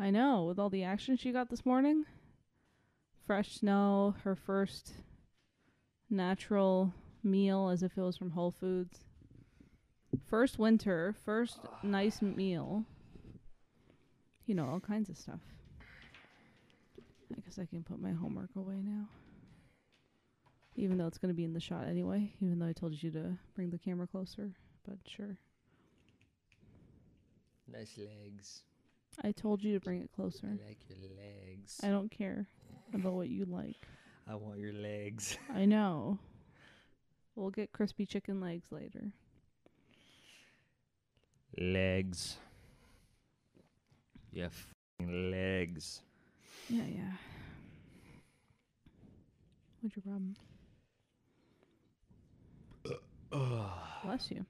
I know, with all the action she got this morning. Fresh snow, her first natural meal as if it was from Whole Foods. First winter, first nice meal. You know, all kinds of stuff. I guess I can put my homework away now. Even though it's going to be in the shot anyway, even though I told you to bring the camera closer, but sure. Nice legs. I told you to bring it closer. I like your legs. I don't care about what you like. I want your legs. I know. We'll get crispy chicken legs later. Legs. Yeah, f***ing legs. Yeah, yeah. What's your problem? Bless you.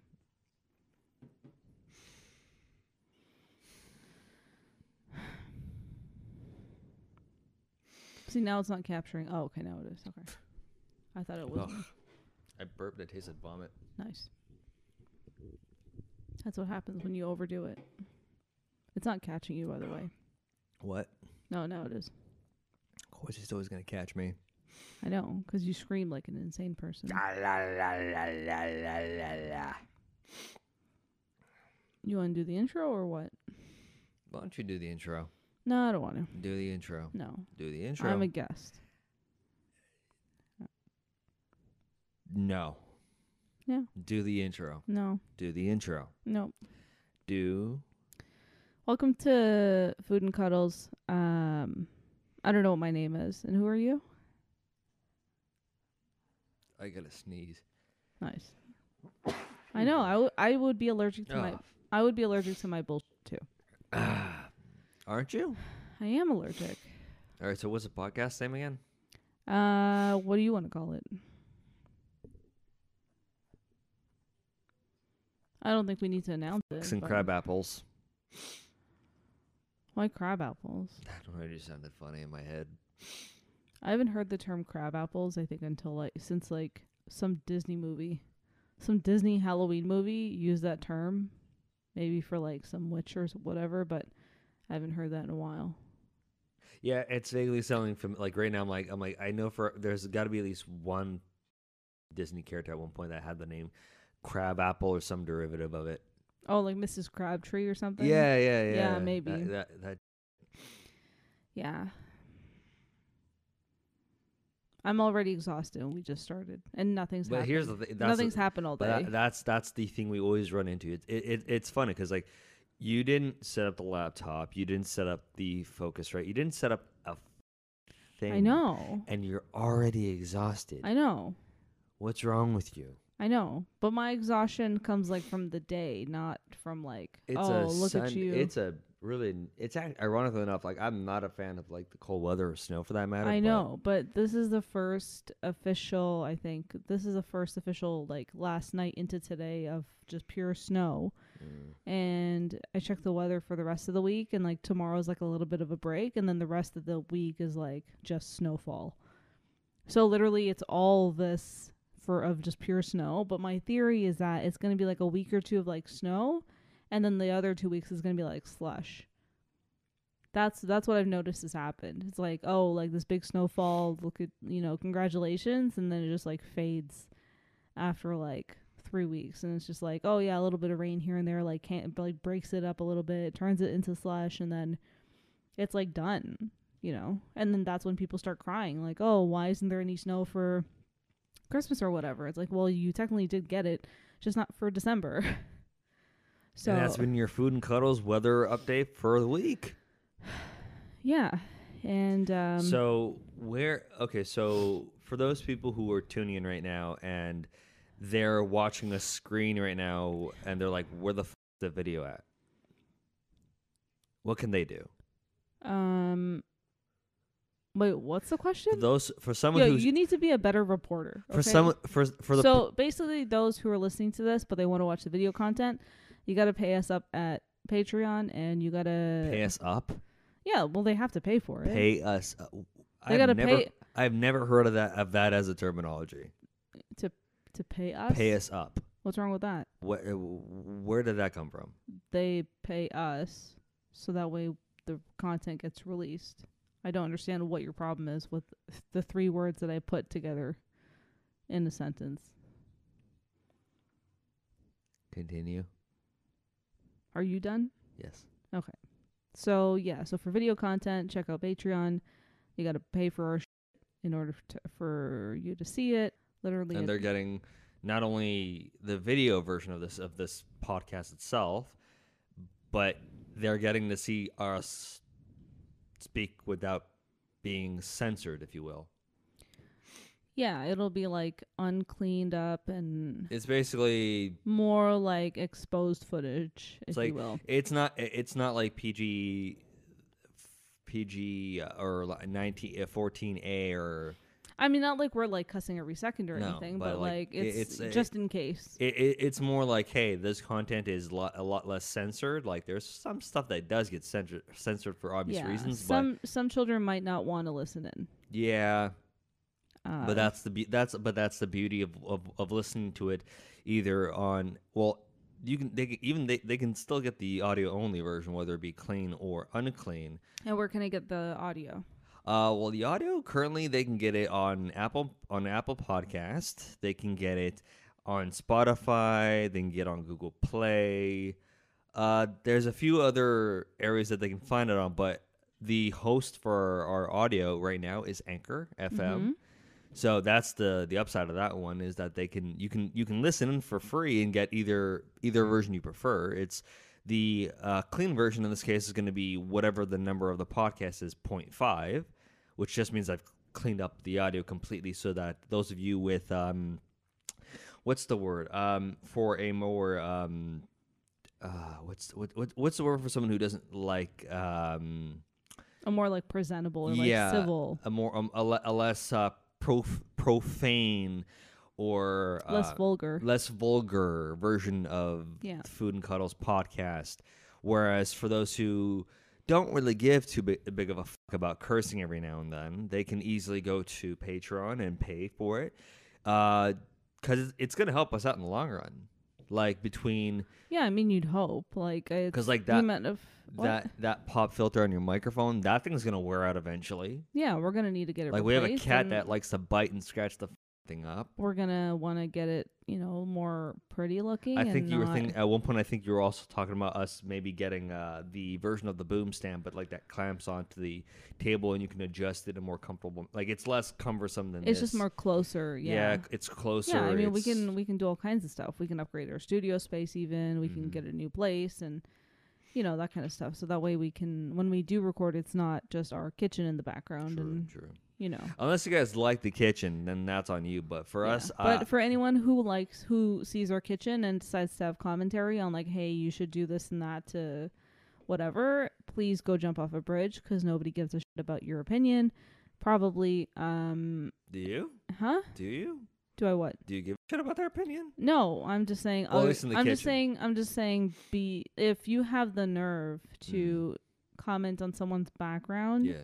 See, now it's not capturing. Oh, okay, now it is. Okay. I thought it was. I burped. I tasted vomit. Nice. That's what happens when you overdo it. It's not catching you, by the way. What? No, now it is. Of course, it's always going to catch me. I know, because you scream like an insane person. La, la, la, la, la, la, la. You want to do the intro or what? Why don't you do the intro? No, I don't want to. Do the intro. No. Do the intro. I'm a guest. No. Yeah. Do the intro. No. Do the intro. Nope. Do. Welcome to Food and Cuddles. I don't know what my name is. And who are you? I gotta sneeze. Nice. I know. I would be allergic to my bullshit too. Aren't you? I am allergic. All right. So what's the podcast name again? What do you want to call it? I don't think we need to announce it. Fucks and crab apples. Why crab apples? I don't know. It just sounded funny in my head. I haven't heard the term crab apples, I think, until since some Disney movie. Some Disney Halloween movie used that term. Maybe for some witch or whatever, but I haven't heard that in a while. Yeah, it's vaguely sounding from right now I'm like I know there's gotta be at least one Disney character at one point that had the name crab apple or some derivative of it. Oh, like Mrs. Crabtree or something? Yeah. Yeah, maybe. That. Yeah. I'm already exhausted. We just started, and nothing's. But happened. Here's the thing: nothing's happened all day. That's the thing we always run into. It's funny because you didn't set up the laptop, you didn't set up the Focusrite, you didn't set up a thing. I know. And you're already exhausted. I know. What's wrong with you? I know, but my exhaustion comes from the day, not from at you. It's ironically enough, I'm not a fan of the cold weather or snow for that matter. I know, but this is the first official, last night into today of just pure snow. Mm. And I checked the weather for the rest of the week, and tomorrow's a little bit of a break, and then the rest of the week is just snowfall. So literally it's all this of just pure snow, but my theory is that it's going to be a week or two of snow. And then the other 2 weeks is going to be slush. That's what I've noticed has happened. It's this big snowfall, look at, congratulations. And then it just fades after 3 weeks. And it's just oh yeah, a little bit of rain here and there, breaks it up a little bit, turns it into slush. And then it's done, and then that's when people start crying. Oh, why isn't there any snow for Christmas or whatever? It's well, you technically did get it, just not for December. So, and that's been your Food and Cuddles weather update for the week. Yeah. And so for those people who are tuning in right now and they're watching a screen right now and they're where the f*** is the video at? What can they do? Wait, what's the question? You need to be a better reporter. Okay? Basically those who are listening to this but they want to watch the video content, you got to pay us up at Patreon, and you got to... Pay us up? Yeah, well, they have to pay for it. Pay us up. I've never heard of that as a terminology. To pay us? Pay us up. What's wrong with that? Where did that come from? They pay us, so that way the content gets released. I don't understand what your problem is with the three words that I put together in a sentence. Continue. Are you done? Yes. Okay. So, yeah. So, for video content, check out Patreon. You got to pay for our shit in order for you to see it. Literally. And they're getting not only the video version of this podcast itself, but they're getting to see us speak without being censored, if you will. Yeah, it'll be like uncleaned up, and it's basically more like exposed footage, if you will. It's not like PG or 14A or. I mean, not like we're like cussing every second or anything, but like it's just in case. It's more like, hey, this content is a lot less censored. Like there's some stuff that does get censored for obvious reasons. Some children might not want to listen in. Yeah, but that's the beauty of listening to it, either on they can still get the audio only version, whether it be clean or unclean. And where can I get the audio? Well, the audio currently they can get it on Apple Podcast. They can get it on Spotify. They can get it on Google Play. There's a few other areas that they can find it on, but the host for our audio right now is Anchor FM. Mm-hmm. So that's the upside of that one is that they can you can listen for free and get either version you prefer. It's the clean version in this case is going to be whatever the number of the podcast is, 0.5, which just means I've cleaned up the audio completely so that those of you with, what's the word for someone who doesn't like... a more like presentable or like civil. A less profane... or less vulgar version of Food and Cuddles podcast. Whereas for those who don't really give too big of a fuck about cursing every now and then, they can easily go to Patreon and pay for it because it's going to help us out in the long run. Like between you'd hope because like that pop filter on your microphone, that thing's going to wear out eventually. Yeah, we're going to need to get it replaced. We have a cat that likes to bite and scratch the thing up. We're gonna want to get it more pretty looking. I think you were also talking about us maybe getting the version of the boom stand, but like that clamps onto the table and you can adjust it in more comfortable, like it's less cumbersome than it's this. Just more closer. It's closer. I mean, we can do all kinds of stuff. We can upgrade our studio space, even we can get a new place and that kind of stuff, so that way we can, when we do record, it's not just our kitchen in the background. True. Unless you guys like the kitchen, then that's on you. But for us, but for anyone who sees our kitchen and decides to have commentary on like, hey, you should do this and that to whatever, please go jump off a bridge because nobody gives a shit about your opinion. Probably. Do you? Huh? Do you? Do I what? Do you give a shit about their opinion? No, I'm just saying. Well, I'm just saying. If you have the nerve to comment on someone's background. Yeah.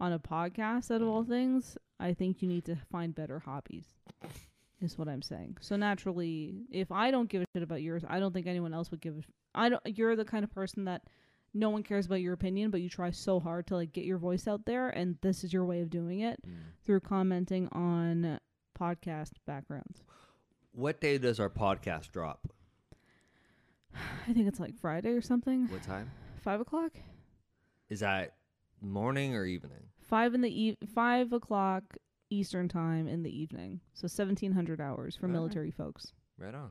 On a podcast, out of all things, I think you need to find better hobbies, is what I'm saying. So naturally, if I don't give a shit about yours, I don't think anyone else would give a shit. You're the kind of person that no one cares about your opinion, but you try so hard to like get your voice out there, and this is your way of doing it through commenting on podcast backgrounds. What day does our podcast drop? I think it's like Friday or something. What time? 5:00. Is that morning or evening? 5 o'clock Eastern time in the evening. So 1,700 hours for military folks. Right on.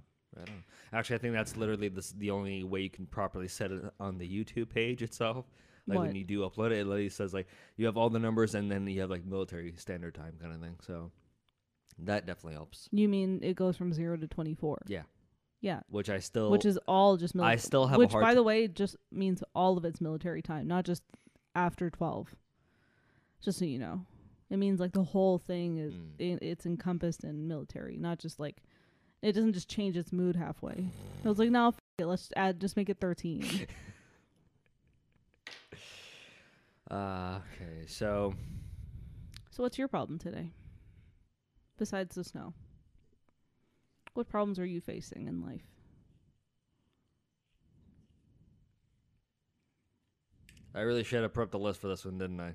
Actually, I think that's literally the only way you can properly set it on the YouTube page itself. Like when you do upload it, it literally says like you have all the numbers and then you have like military standard time kind of thing. So that definitely helps. You mean it goes from 0 to 24? Yeah. Yeah, which is all just military. I still have, which by the way just means all of it's military time, not just after 12, just so you know. It means like the whole thing is it's encompassed in military, not just like it doesn't just change its mood halfway. I was like, no, it, let's just make it 13. Okay, so what's your problem today besides the snow? What problems are you facing in life? I really should have prepped the list for this one, didn't I?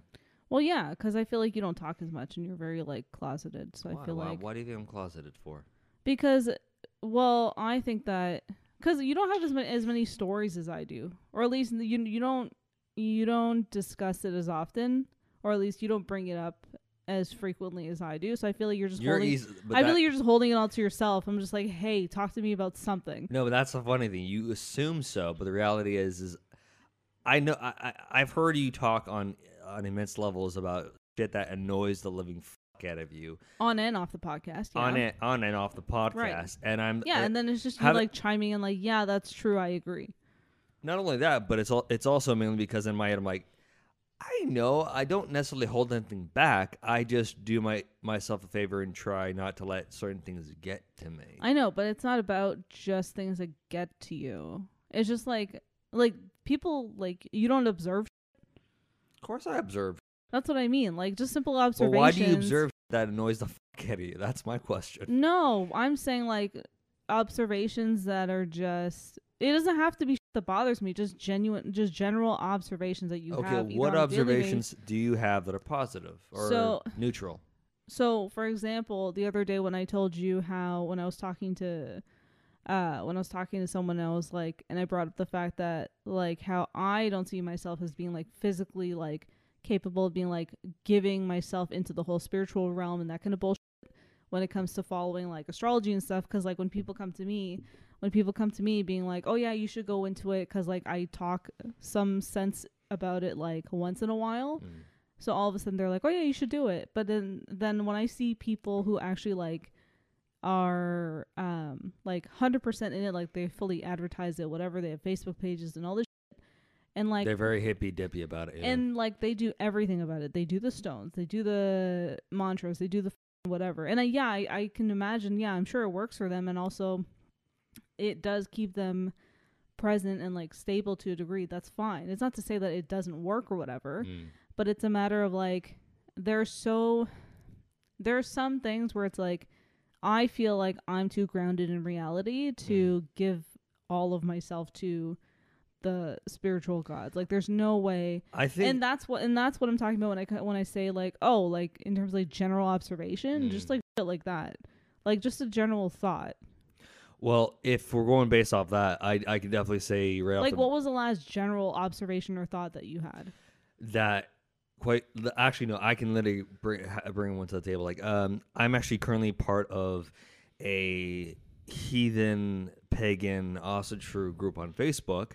Well, yeah, because I feel like you don't talk as much and you're very, like, closeted. So wow, I feel like... What do you think I'm closeted for? Because, well, I think that... Because you don't have as many stories as I do. Or at least you don't discuss it as often. Or at least you don't bring it up as frequently as I do. So I feel like you're just holding it all to yourself. I'm just like, hey, talk to me about something. No, but that's the funny thing. You assume so, but the reality is I know I've heard you talk on immense levels about shit that annoys the living fuck out of you. On and off the podcast. Yeah. On and off the podcast. Right. And I'm and then it's just you like chiming in like, yeah, that's true, I agree. Not only that, but it's also mainly because in my head I'm like, I know I don't necessarily hold anything back. I just do myself a favor and try not to let certain things get to me. I know, but it's not about just things that get to you. It's just like people, like, you don't observe. Of course I observe. That's what I mean. Like, just simple observations. Well, why do you observe that annoys the fuck out of you? That's my question. No, I'm saying, like, observations that are just... It doesn't have to be that bothers me. Just genuine, just general observations that you have. Okay, what observations do you have that are positive or neutral? So, for example, the other day when I told you how when I was talking to someone, I was like, and I brought up the fact that like how I don't see myself as being like physically like capable of being like giving myself into the whole spiritual realm and that kind of bullshit when it comes to following like astrology and stuff. Because like when people come to me. When people come to me being like, oh, yeah, you should go into it because, like, I talk some sense about it, like, once in a while. Mm. So all of a sudden they're like, oh, yeah, you should do it. But then when I see people who actually, like, are, like, 100% in it, like, they fully advertise it, whatever. They have Facebook pages and all this shit. And, like... They're very hippy-dippy about it. Yeah. And, like, they do everything about it. They do the stones. They do the mantras. They do the whatever. And, I can imagine, yeah, I'm sure it works for them. And also... it does keep them present and like stable to a degree. That's fine. It's not to say that it doesn't work or whatever, but it's a matter of like, there are some things where it's like, I feel like I'm too grounded in reality to give all of myself to the spiritual gods. Like there's no way I think, and that's what I'm talking about when I say like, oh, like in terms of like general observation, just like shit like that, like just a general thought. Well, if we're going based off that, I can definitely say right off the bat. Like, what was the last general observation or thought that you had? That quite... Actually, no, I can literally bring one to the table. Like, I'm actually currently part of a heathen, pagan, Asatru group on Facebook.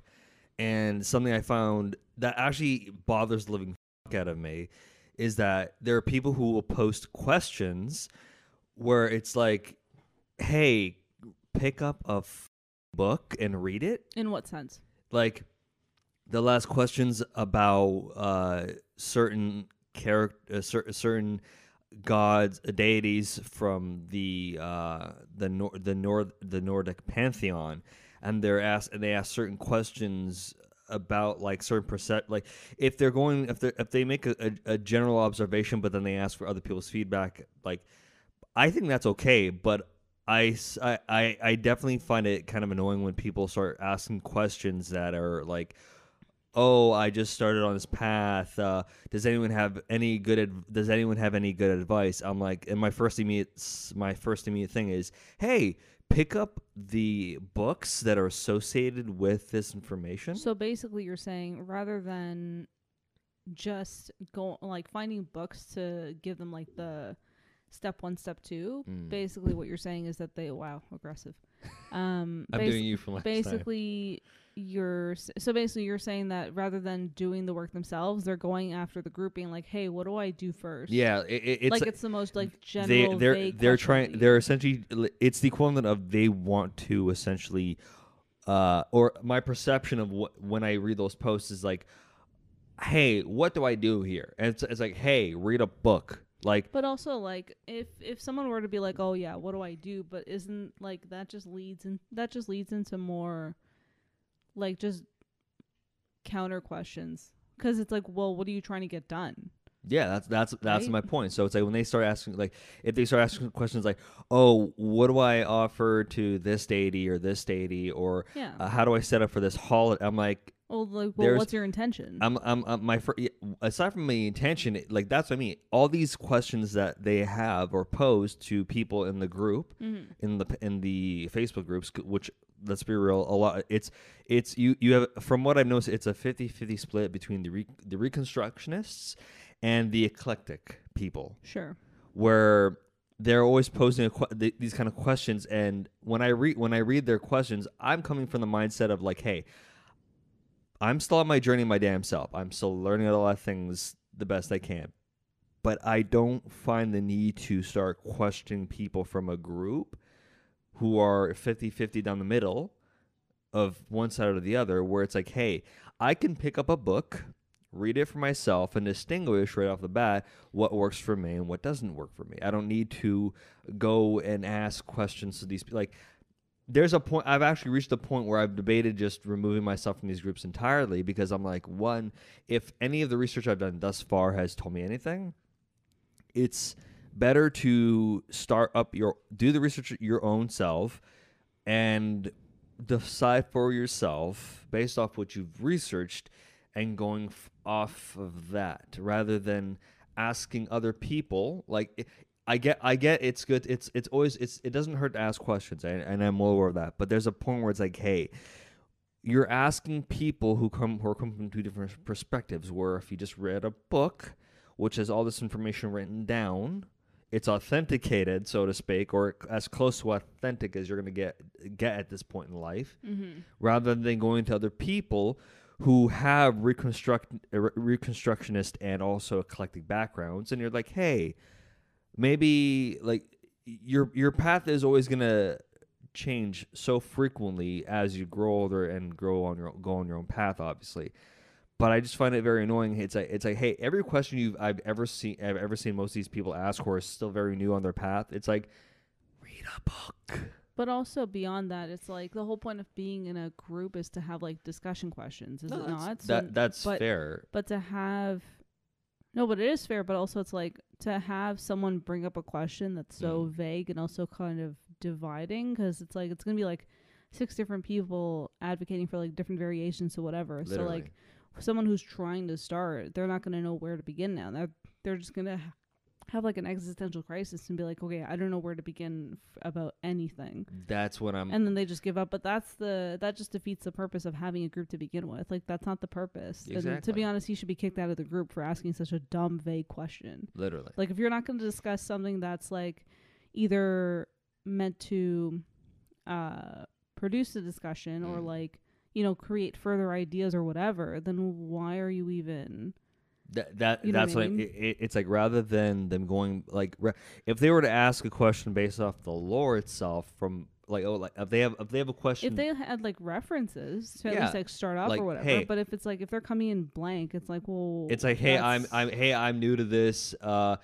And something I found that actually bothers the living fuck out of me is that there are people who will post questions where it's like, hey... pick up a book and read it. In what sense? Like the last questions about certain gods, deities from the Nordic pantheon, and they ask certain questions about like certain if they make a general observation, but then they ask for other people's feedback. Like I think that's okay, but. I definitely find it kind of annoying when people start asking questions that are like, oh, I just started on this path. Does anyone have any good advice? I'm like, and my first immediate thing is, hey, pick up the books that are associated with this information. So basically you're saying rather than just go like finding books to give them like the step one, step two. Basically, what you're saying is that they aggressive. I'm doing you from last time. Basically you're saying that rather than doing the work themselves, they're going after the group, being like, "Hey, what do I do first?" Yeah, it's like it's the most like general. They're trying. They're essentially. It's the equivalent of they want to essentially, or my perception of what when I read those posts is like, "Hey, what do I do here?" And it's like, "Hey, read a book." Like, but also like if someone were to be like, oh yeah, what do I do? But isn't like that just leads into more like just counter questions, because it's like, well, what are you trying to get done? Yeah, that's right? My point. So it's like when they start asking, like if they start asking questions like, oh, what do I offer to this deity or how do I set up for this holiday? I'm like, Well, what's your intention? Aside from my intention, like, that's what I mean. All these questions that they have or pose to people in the group, mm-hmm. in the Facebook groups, which, let's be real, a lot. It's you have, from what I've noticed, it's a 50-50 split between the Reconstructionists and the eclectic people. Sure. Where they're always posing these kind of questions, and when I read their questions, I'm coming from the mindset of like, hey, I'm still on my journey my damn self. I'm still learning a lot of things the best I can. But I don't find the need to start questioning people from a group who are 50-50 down the middle of one side or the other, where it's like, hey, I can pick up a book, read it for myself, and distinguish right off the bat what works for me and what doesn't work for me. I don't need to go and ask questions to these people. Like, there's a point, I've actually reached a point where I've debated just removing myself from these groups entirely, because I'm like, one, if any of the research I've done thus far has told me anything, it's better to start up do the research your own self and decide for yourself based off what you've researched and going off of that, rather than asking other people. Like, I get it's good. It's always, it doesn't hurt to ask questions, and I'm well aware of that. But there's a point where it's like, hey, you're asking people who come from two different perspectives, where if you just read a book which has all this information written down, it's authenticated, so to speak, or as close to authentic as you're going to get at this point in life, mm-hmm. rather than going to other people who have Reconstructionist and also eclectic backgrounds, and you're like, hey, maybe like your path is always gonna change so frequently as you grow older and go on your own path, obviously. But I just find it very annoying. It's like, hey, every question I've ever seen most of these people ask, who are still very new on their path, it's like, read a book. But also beyond that, it's like the whole point of being in a group is to have like discussion questions, is it not? That's fair. But it is fair, but also it's like, to have someone bring up a question that's so vague and also kind of dividing, because it's like, it's going to be like 6 different people advocating for like different variations or whatever. Literally. So like someone who's trying to start, they're not going to know where to begin now. They're just going to have like an existential crisis and be like, okay, I don't know where to begin about anything. That's what I'm... And then they just give up. But that just defeats the purpose of having a group to begin with. Like, that's not the purpose. Exactly. And to be honest, you should be kicked out of the group for asking such a dumb, vague question. Literally. Like, if you're not going to discuss something that's like either meant to produce a discussion or like, you know, create further ideas or whatever, then why are you even... It's like, rather than them going like, if they were to ask a question based off the lore itself, from like, oh, like if they have a question, if they had like references to at least like start off, like, or whatever. Hey, but if it's like, if they're coming in blank, it's like, well, it's like, hey, I'm new to this. If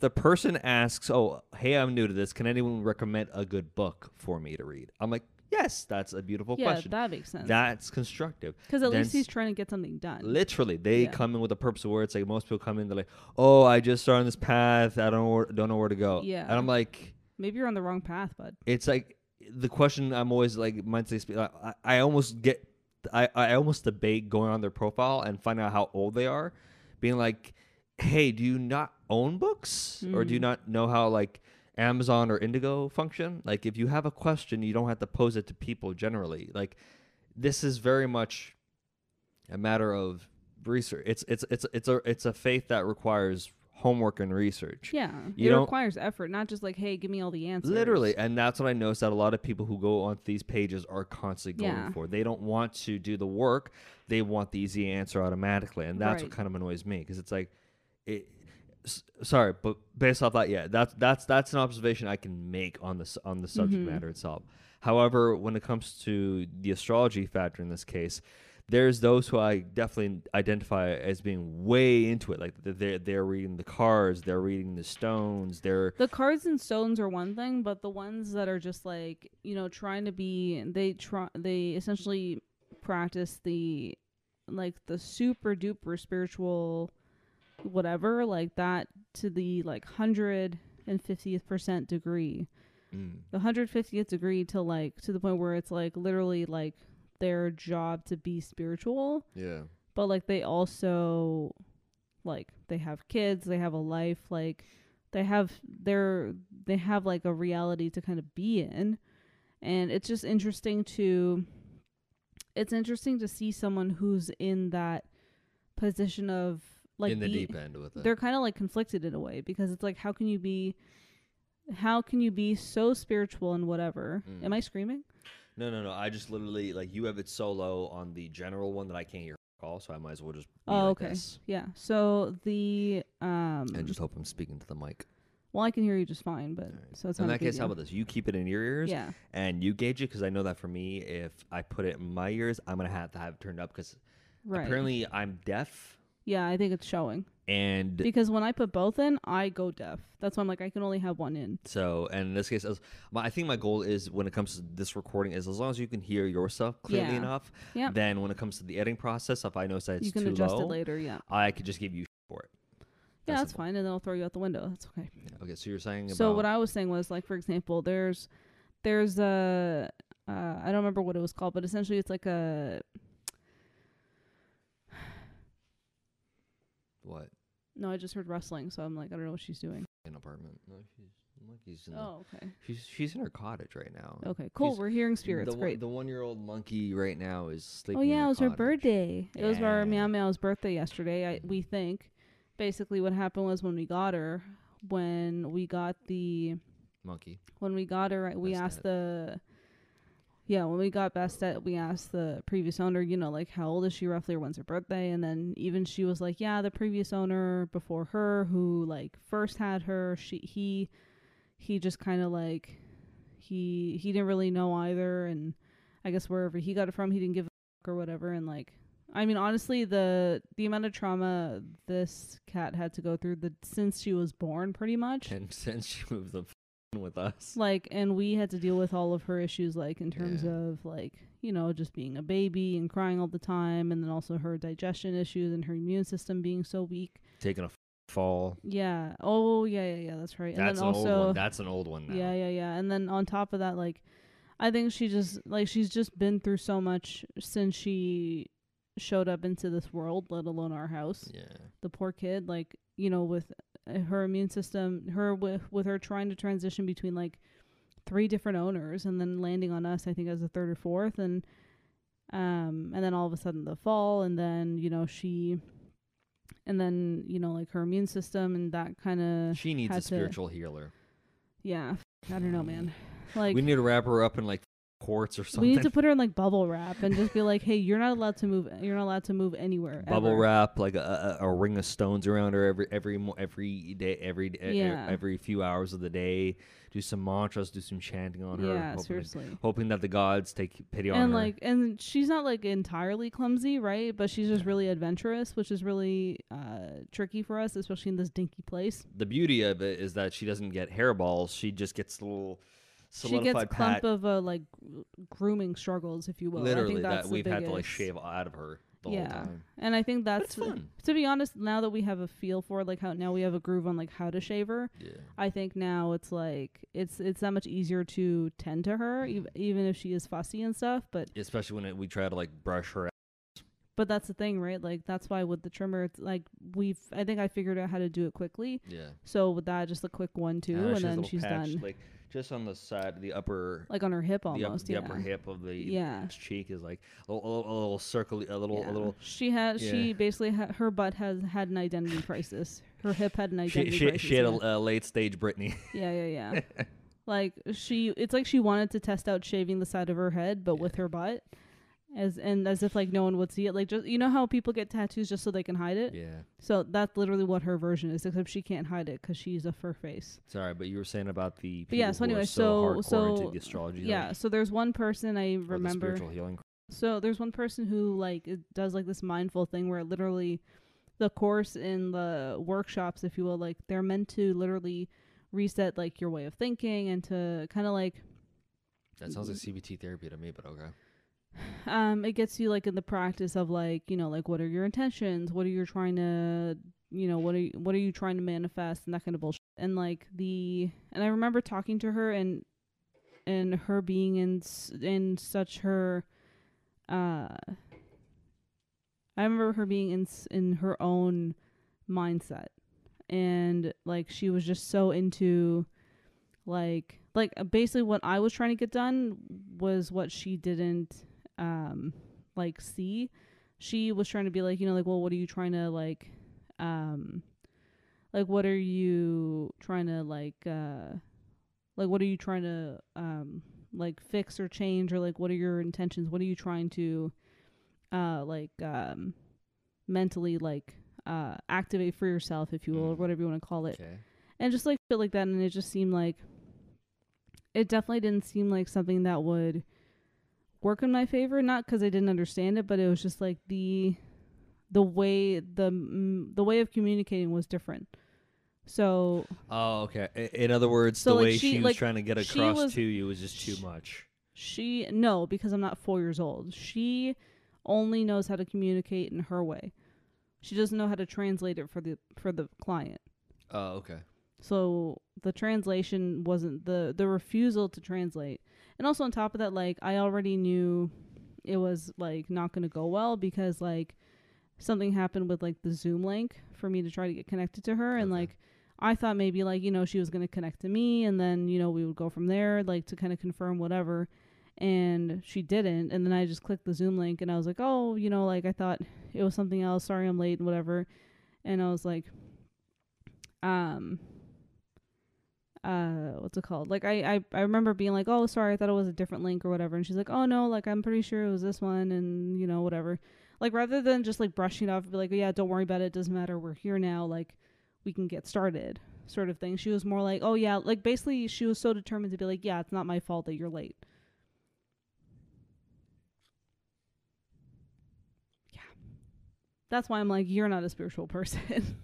the person asks, oh, hey, I'm new to this, can anyone recommend a good book for me to read? I'm like, yes, that's a beautiful question. Yeah, that makes sense. That's constructive. Because at least he's trying to get something done. Literally, they come in with a purpose of where it's like, most people come in, they're like, oh, I just started on this path. I don't know where to go. Yeah. And I'm like... Maybe you're on the wrong path, bud. It's like the question I'm always like, I almost get... I almost debate going on their profile and find out how old they are. Being like, hey, do you not own books? Mm. Or do you not know how like... Amazon or Indigo function? Like, if you have a question, you don't have to pose it to people generally. Like, this is very much a matter of research. It's a faith that requires homework and research. Yeah, it requires effort, not just like, hey, give me all the answers. Literally, and that's what I noticed, that a lot of people who go on these pages are constantly going for. They don't want to do the work. They want the easy answer automatically, and that's what kind of annoys me, because it's like, sorry, but based off that, that's an observation I can make on the subject matter itself. However, when it comes to the astrology factor in this case, there's those who I definitely identify as being way into it. Like, they're reading the cards, they're reading the stones, the cards and stones are one thing, but the ones that are just like, you know, they essentially practice the like the super duper spiritual whatever, like that, to the like 150% degree, the 150th degree, to like, to the point where it's like literally like their job to be spiritual. Yeah. But like they also like they have kids, they have a life, like they have like a reality to kind of be in. And it's just interesting to see someone who's in that position of like in the deep end with it. They're kind of like conflicted in a way because it's like how can you be so spiritual and whatever? Mm. Am I screaming? No. I just literally like you have it so low on the general one that I can't hear all, so I might as well just. Oh, okay. This. Yeah. So the and just hope I'm speaking to the mic. Well, I can hear you just fine, but right. So it's in that case. How about this? You keep it in your ears, yeah, and you gauge it because I know that for me, if I put it in my ears, I'm gonna have to have it turned up because apparently I'm deaf. Yeah, I think it's showing. And because when I put both in, I go deaf. That's why I'm like, I can only have one in. So, and in this case, I think my goal is when it comes to this recording is as long as you can hear your stuff clearly enough. Yep. Then when it comes to the editing process, if I notice that it's too low, you can adjust it later. Yeah, I could just give you for it. Yeah, that's fine, and then I'll throw you out the window. That's okay. Okay, so you're saying about... So what I was saying was, like, for example, there's a... I don't remember what it was called, but essentially it's like a... What? No, I just heard rustling, so I'm like, I don't know what she's doing. An apartment. No, she's in okay. She's in her cottage right now. Okay, cool. We're hearing spirits. Great. The 1-year-old monkey right now is sleeping. Oh, yeah, it was her birthday. Yeah. It was our Meow Meow's birthday yesterday, we think. Basically what happened was when we got Bastet, we asked the previous owner, you know, like how old is she roughly or when's her birthday? And then even she was like, yeah, the previous owner before her who like first had her, he just kind of like, he didn't really know either. And I guess wherever he got it from, he didn't give a fuck or whatever. And like, I mean, honestly, the amount of trauma this cat had to go through since she was born, pretty much. And since she moved with us. Like, and we had to deal with all of her issues, like, in terms of, like, you know, just being a baby and crying all the time. And then also her digestion issues and her immune system being so weak. Taking a fall. Yeah. Oh, yeah. That's right. That's and then an also, old one. That's an old one now. Yeah. And then on top of that, like, I think she just, like, she's just been through so much since she... showed up into this world, let alone our house. Yeah. The poor kid, like, you know, with her immune system, with her trying to transition between like 3 different owners and then landing on us, I think as the 3rd or 4th, and then all of a sudden the fall, and then, you know, like her immune system and that kind of... She needs a spiritual healer. Yeah. I don't know, man. Like, we need to wrap her up in like quartz or something. We need to put her in like bubble wrap and just be like, hey, you're not allowed to move anywhere. Bubble ever. Wrap like a ring of stones around her every few hours of the day. Do some mantras, do some chanting on her. Yeah, hoping that the gods take pity on her. And she's not like entirely clumsy, right? But she's just really adventurous, which is really tricky for us, especially in this dinky place. The beauty of it is that she doesn't get hairballs. She just gets little... She gets a clump of like grooming struggles, if you will. Literally, I think that's that we've had to like shave out of her the whole time. And I think that's fun. To be honest, now that we have a feel for like how now we have a groove on like how to shave her, I think now it's like it's that much easier to tend to her, even if she is fussy and stuff. But especially when we try to like brush her. But that's the thing, right? Like, that's why with the trimmer, it's like I think I figured out how to do it quickly. Yeah. So with that, just a quick one, too, and then she's done. Like, just on the side, the upper... Like on her hip almost, the upper hip of the cheek is like a little circle, a little... She basically, her butt has had an identity crisis. Her hip had an identity crisis. She had a late stage Britney. Yeah. Like, it's like she wanted to test out shaving the side of her head, but with her butt. As if like no one would see it, like just you know how people get tattoos just so they can hide it. Yeah. So that's literally what her version is, except she can't hide it because she's a fur face. Sorry, but you were saying about the people who are so hardcore into the astrology. Yeah. Like, so there's one person I remember. The spiritual healing. So there's one person who like does like this mindful thing where literally, the course in the workshops, if you will, like they're meant to literally reset like your way of thinking and to kind of like. That sounds like CBT therapy to me, but okay. It gets you like in the practice of like, you know, like what are your intentions? What are you trying to, you know, what are you trying to manifest and that kind of bullshit. And like and I remember talking to her and her being in such her I remember her being in her own mindset, and like she was just so into like basically what I was trying to get done was what she didn't like see. She was trying to be like, you know, like, well, what are you trying to like what are you trying to like what are you trying to like fix or change, or like what are your intentions, what are you trying to like mentally like activate for yourself, if you will, or whatever you want to call it. Okay. And just like shit like that, and it just seemed like it definitely didn't seem like something that would work in my favor, not because I didn't understand it, but it was just like the way of communicating was different. So in other words, so the like way she was like, trying to get across to you was just too much. She no, because I'm not 4 years old. She only knows how to communicate in her way. She doesn't know how to translate it for the client. Oh, okay. So the translation wasn't the refusal to translate. And also on top of that, like I already knew it was like not going to go well, because like something happened with like the Zoom link for me to try to get connected to her. Okay. And like I thought maybe like, you know, she was going to connect to me, and then, you know, we would go from there, like to kind of confirm whatever. And she didn't. And then I just clicked the Zoom link, and I was like, oh, you know, like I thought it was something else. Sorry, I'm late and whatever. And I was like, what's it called? Like I remember being like, oh, sorry, I thought it was a different link or whatever. And she's like, oh no, like I'm pretty sure it was this one, and you know, whatever. Like rather than just like brushing it off and be like, oh, yeah, don't worry about it. It doesn't matter. We're here now. Like we can get started, sort of thing. She was more like, oh yeah, like basically she was so determined to be like, yeah, it's not my fault that you're late. Yeah. That's why I'm like, you're not a spiritual person.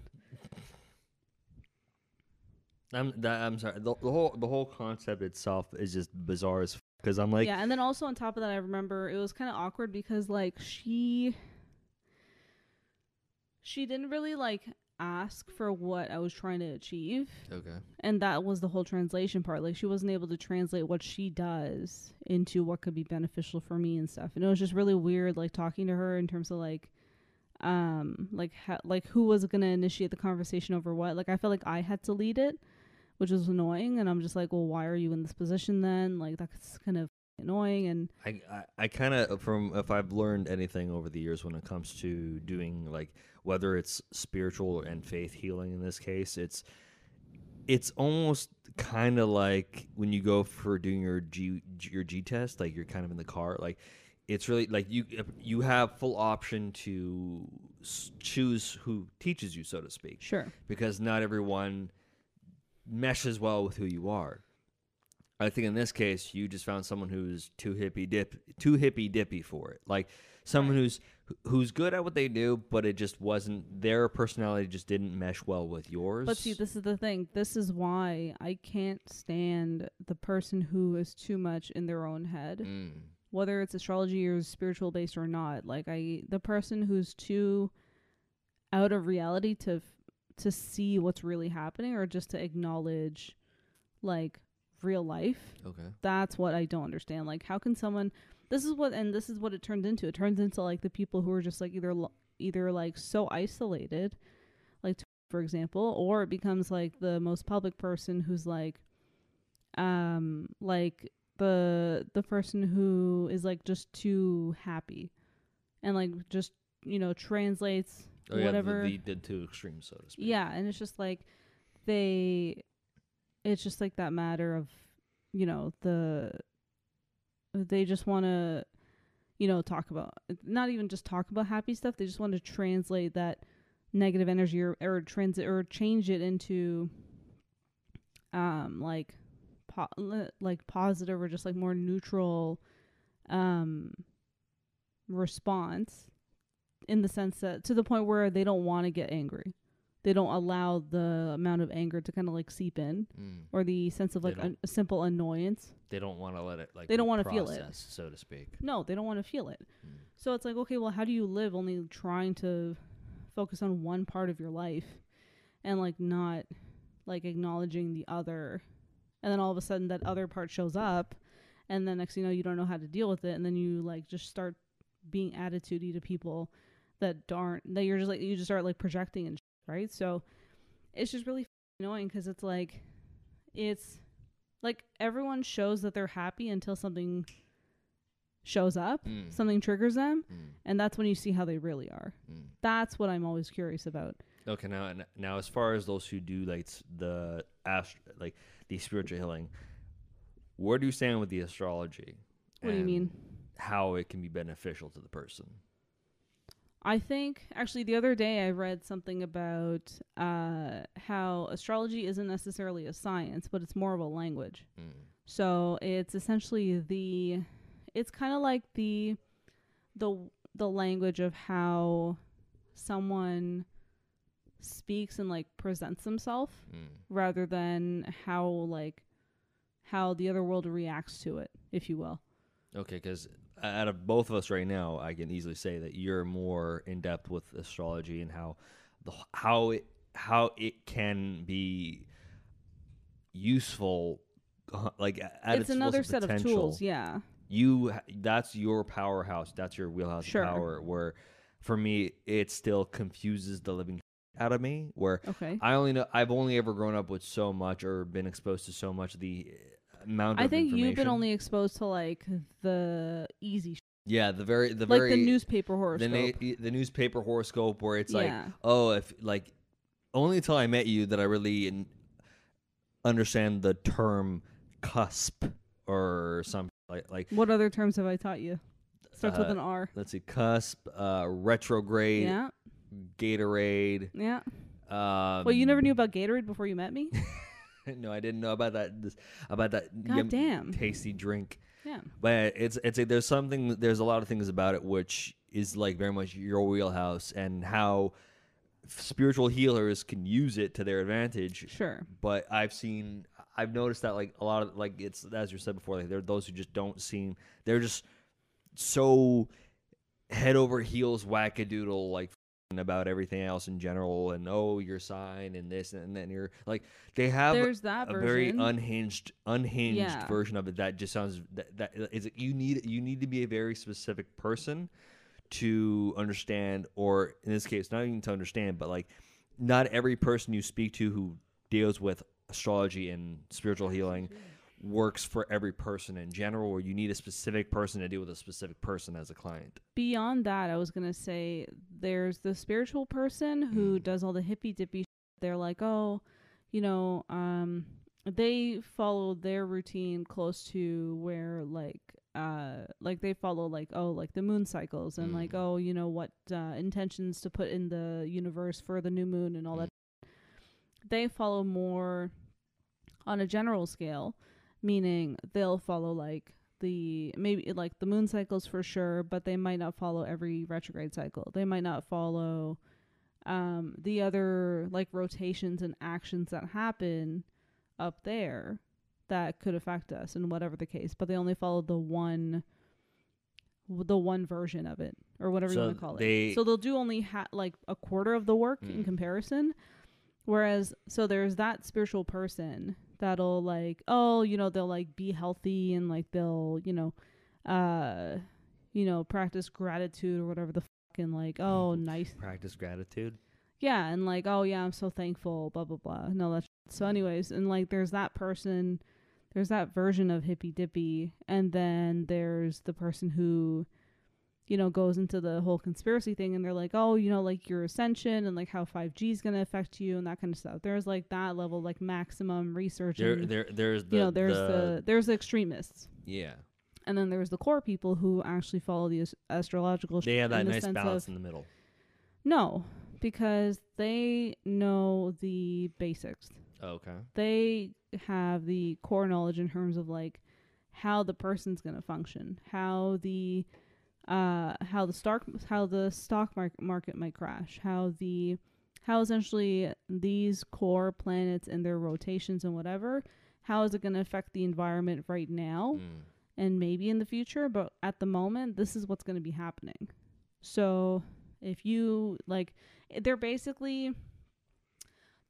I'm sorry. The whole concept itself is just bizarre as fuck. Because I'm like, yeah. And then also on top of that, I remember it was kind of awkward because like she didn't really like ask for what I was trying to achieve. Okay. And that was the whole translation part. Like she wasn't able to translate what she does into what could be beneficial for me and stuff. And it was just really weird, like talking to her in terms of like who was going to initiate the conversation over what. Like I felt like I had to lead it, which was annoying, and I'm just like, well, why are you in this position then? Like that's kind of annoying. And I kind of, from if I've learned anything over the years when it comes to doing like whether it's spiritual and faith healing in this case, it's almost kind of like when you go for doing your G test, like you're kind of in the car, like it's really like you have full option to choose who teaches you, so to speak. Sure. Because not everyone meshes well with who you are. I think in this case, you just found someone who's too hippy dippy for it. Like someone who's good at what they do, but it just wasn't, their personality just didn't mesh well with yours. But see, this is the thing. This is why I can't stand the person who is too much in their own head, whether it's astrology or spiritual based or not. Like the person who's too out of reality to see what's really happening, or just to acknowledge like real life. Okay. That's what I don't understand. Like how can someone, this is what it turns into. It turns into like the people who are just like either like so isolated, like for example, or it becomes like the most public person who's like the person who is like just too happy and like just, you know, translates whatever. Yeah, the two extremes, so to speak. Yeah, and it's just like it's just like that matter of, you know, they just want to, you know, talk about, not even just talk about happy stuff. They just want to translate that negative energy or change it into like positive or just like more neutral response, in the sense that to the point where they don't want to get angry. They don't allow the amount of anger to kind of like seep in, or the sense of like a simple annoyance. They don't want to let it, like they don't want to feel it, so to speak. No, they don't want to feel it. So it's like, okay, well, how do you live only trying to focus on one part of your life and like not like acknowledging the other? And then all of a sudden that other part shows up, and then next, you know, you don't know how to deal with it. And then you like just start being attitude-y to people that you're just like, you just start like projecting and shit, right? So it's just really annoying because it's like everyone shows that they're happy until something shows up, something triggers them, and that's when you see how they really are. That's what I'm always curious about. Okay, now as far as those who do like the spiritual healing, where do you stand with the astrology? What do you mean? How it can be beneficial to the person? I think actually the other day I read something about how astrology isn't necessarily a science, but it's more of a language. So it's essentially it's kind of like the language of how someone speaks and like presents himself rather than how the other world reacts to it, if you will. Okay, because out of both of us right now, I can easily say that you're more in depth with astrology and how it can be useful, like at its another set of tools. Yeah, that's your powerhouse. That's your wheelhouse of power. Where for me, it still confuses the living out of me. Where I've only ever grown up with so much or been exposed to so much of the amount of information. I think you've been only exposed to like the easy shit. Yeah, the newspaper horoscope. The newspaper horoscope where it's like, oh, if like only until I met you that I really understand the term cusp or something like. What other terms have I taught you? Starts with an R. Let's see, cusp, retrograde, Gatorade. Yeah. Well, you never knew about Gatorade before you met me. No, I didn't know about that. Goddamn tasty drink. Yeah, but it's there's something. There's a lot of things about it which is like very much your wheelhouse and how spiritual healers can use it to their advantage. Sure, but I've noticed that like a lot of like it's as you said before. Like there are those who just don't seem. They're just so head over heels wackadoodle like. About everything else in general and your sign and this and then you're like they have a very unhinged version of it that just sounds that is you need to be a very specific person to understand, or in this case not even to understand, but like not every person you speak to who deals with astrology and spiritual healing works for every person in general, or you need a specific person to deal with a specific person as a client. Beyond that, I was going to say there's the spiritual person who does all the hippy dippy. They're like, they follow their routine close to where like they follow like the moon cycles and what intentions to put in the universe for the new moon and all that. They follow more on a general scale. Meaning they'll follow like the moon cycles for sure, but they might not follow every retrograde cycle. They might not follow the other like rotations and actions that happen up there that could affect us in whatever the case. But they only follow the one version of it or whatever you want to call it. So they'll do only like a quarter of the work in comparison. Whereas, so there's that spiritual person that'll they'll like be healthy and like they'll, practice gratitude or whatever the fuck and like, oh, nice. Practice gratitude? Yeah. And like, oh yeah, I'm so thankful, blah, blah, blah. No, that's so anyways. And like, there's that person, there's that version of hippy dippy. And then there's the person who, goes into the whole conspiracy thing and they're like, oh, your ascension and like how 5G is going to affect you and that kind of stuff. There's like that level, like maximum research. There's the extremists. Yeah. And then there's the core people who actually follow the astrological. They have that nice balance in the middle. No, because they know the basics. Okay. They have the core knowledge in terms of like how the person's going to function, how the stock market might crash, how essentially these core planets and their rotations and whatever, how is it going to affect the environment right now and maybe in the future, but at the moment this is what's going to be happening. So if you like, they're basically,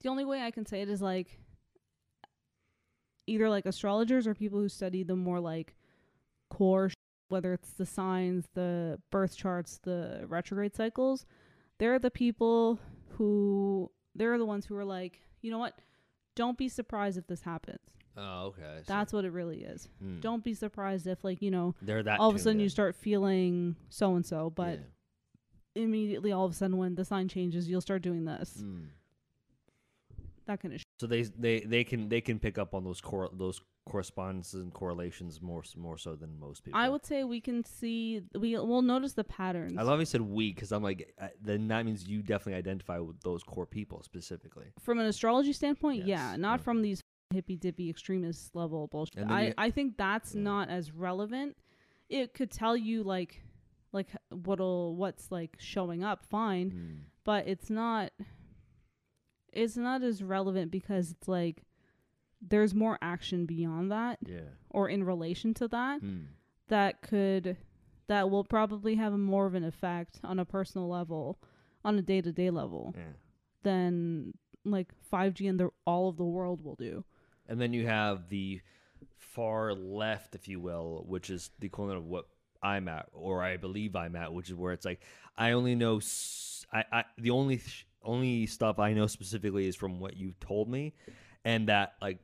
the only way I can say it is like either like astrologers or people who study the more like core whether it's the signs, the birth charts, the retrograde cycles, they're the people who, they're the ones who are like, you know what? Don't be surprised if this happens. Oh, okay. That's what it really is. Mm. Don't be surprised if, like, you know, all of a sudden you start feeling so-and-so, but immediately all of a sudden when the sign changes, you'll start doing this. Mm. That kind of shit. So they can pick up on those correspondences and correlations more so than most people. I would say we'll notice the patterns. I love you said we, because I'm like, then that means you definitely identify with those core people specifically. From an astrology standpoint, yes. Not from these hippy-dippy extremist level bullshit. I think that's not as relevant. It could tell you like what's like showing up fine, but it's not as relevant because it's like there's more action beyond that or in relation to that that will probably have more of an effect on a personal level, on a day-to-day level than like 5G and all of the world will do. And then you have the far left, if you will, which is the corner of what I'm at, or I believe I'm at, which is where it's like I only know the only stuff I know specifically is from what you told me, and that like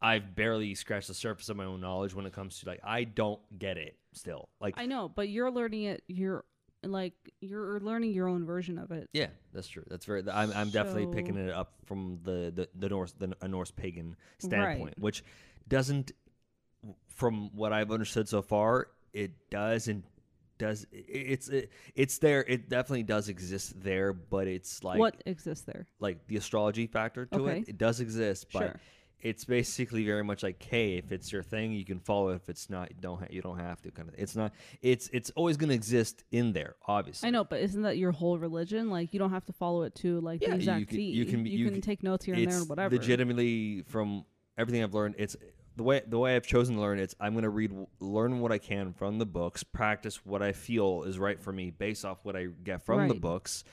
I've barely scratched the surface of my own knowledge when it comes to like I don't get it still. Like I know, but you're learning it. You're learning your own version of it. Yeah, that's true. That's very. I'm definitely picking it up from the Norse pagan standpoint, right. Which doesn't, from what I've understood so far, it's there. It definitely does exist there, but it's like what exists there, like the astrology factor to it. It does exist, but it's basically very much like, hey, if it's your thing, you can follow it. If it's not, you don't have to. Kind of. It's not. It's always going to exist in there, obviously. I know, but isn't that your whole religion? Like, you don't have to follow it to like the exact D. You can take notes here and there and whatever. Legitimately, from everything I've learned, it's. The way I've chosen to learn it's I'm gonna learn what I can from the books, practice what I feel is right for me based off what I get from the books,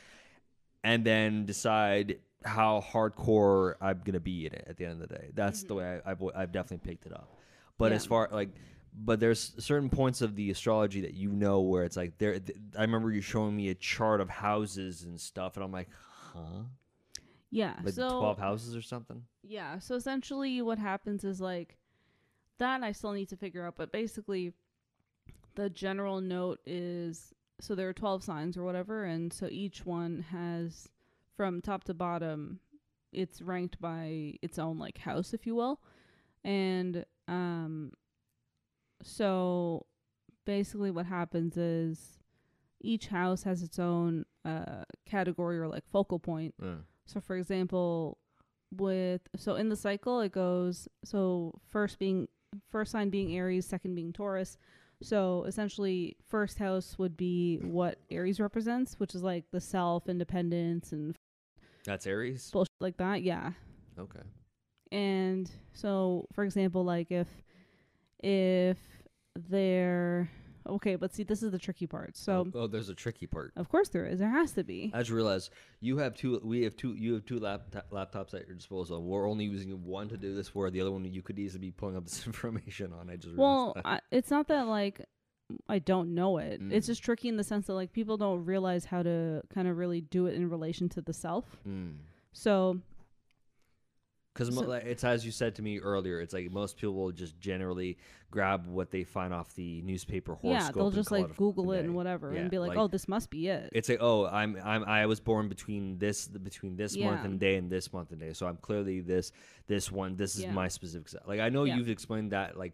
and then decide how hardcore I'm gonna be in it at the end of the day. That's the way I've definitely picked it up. But as far like, but there's certain points of the astrology that you know where it's like there. I remember you showing me a chart of houses and stuff, and I'm like, huh? Yeah, like 12 houses or something. Yeah, so essentially what happens is like. That I still need to figure out, but basically the general note is, so there are 12 signs or whatever, and so each one has, from top to bottom, it's ranked by its own like house, if you will. And so basically what happens is each house has its own category or like focal point. So for example, in the cycle it goes, so first sign being Aries, second being Taurus. So essentially first house would be what Aries represents, which is like the self, independence, and that's Aries bullshit like that. Yeah. Okay. And so for example, like if they're okay, but see, this is the tricky part. So there's a tricky part. Of course there is. There has to be. I just realized you have two laptops at your disposal. We're only using one to do this, where the other one you could easily be pulling up this information on. I just realized that. It's not that like I don't know it. It's just tricky in the sense that like people don't realize how to kind of really do it in relation to the self. So because it's, as you said to me earlier, it's like most people will just generally grab what they find off the newspaper horoscope. Yeah, they'll just like Google it and whatever, and be like, "Oh, this must be it." It's like, "Oh, I was born between this month and day and this month and day, so I'm clearly this one. This is my specific." Like I know you've explained that. Like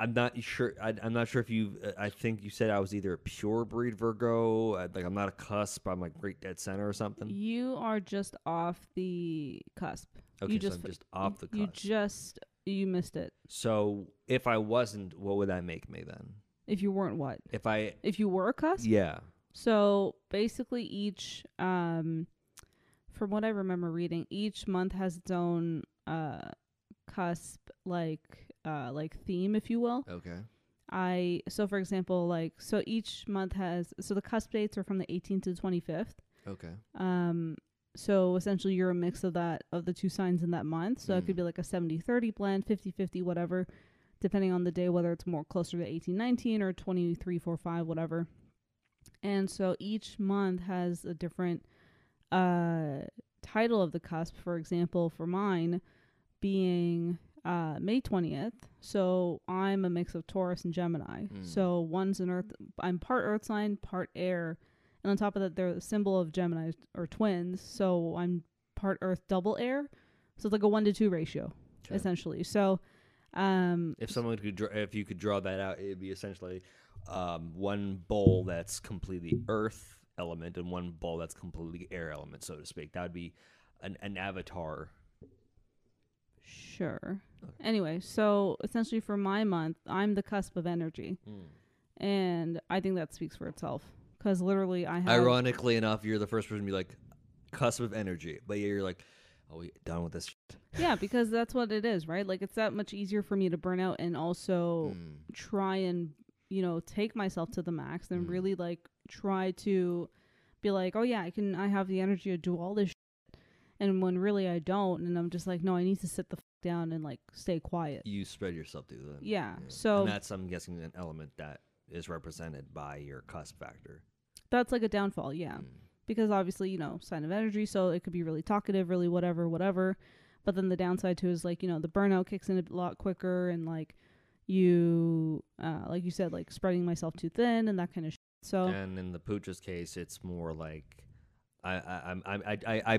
I'm not sure. I'm not sure if you. I think you said I was either a pure breed Virgo. Like I'm not a cusp. I'm like right dead center or something. You are just off the cusp. Okay, I'm just off the cusp. You missed it. So if I wasn't, what would that make me then? If you weren't what? If you were a cusp? Yeah. So basically, each from what I remember reading, each month has its own cusp like theme, if you will. Okay. So for example, like, so each month has, so the cusp dates are from the 18th to the 25th. Okay. So essentially you're a mix of the two signs in that month. So it could be like a 70-30 blend, 50-50, whatever, depending on the day, whether it's more closer to 18-19 or 23-45, whatever. And so each month has a different title of the cusp. For example, for mine being May 20th, so I'm a mix of Taurus and Gemini. So one's an earth, I'm part earth sign, part air. And on top of that, they're the symbol of Gemini or twins. So I'm part earth, double air. So it's like a 1-to-2 ratio, okay, essentially. So if you could draw that out, it'd be essentially one bowl that's completely earth element and one bowl that's completely air element, so to speak. That would be an avatar. Sure. Okay. Anyway, so essentially for my month, I'm the cusp of energy. And I think that speaks for itself. Because literally I have... Ironically enough, you're the first person to be like, cusp of energy. But you're like, oh, we're done with this shit. Yeah, because that's what it is, right? Like, it's that much easier for me to burn out and also try and, you know, take myself to the max and really, like, try to be like, oh, yeah, I have the energy to do all this shit. And when really I don't. And I'm just like, no, I need to sit the fuck down and, like, stay quiet. You spread yourself through that. Yeah, yeah. So... And that's, I'm guessing, an element that is represented by your cusp factor. That's like a downfall, yeah. Because obviously, you know, sign of energy, so it could be really talkative, really whatever. But then the downside too is, like, you know, the burnout kicks in a lot quicker, and like you said, like spreading myself too thin and that kind of shit. So. And in the Pooch's case, it's more like I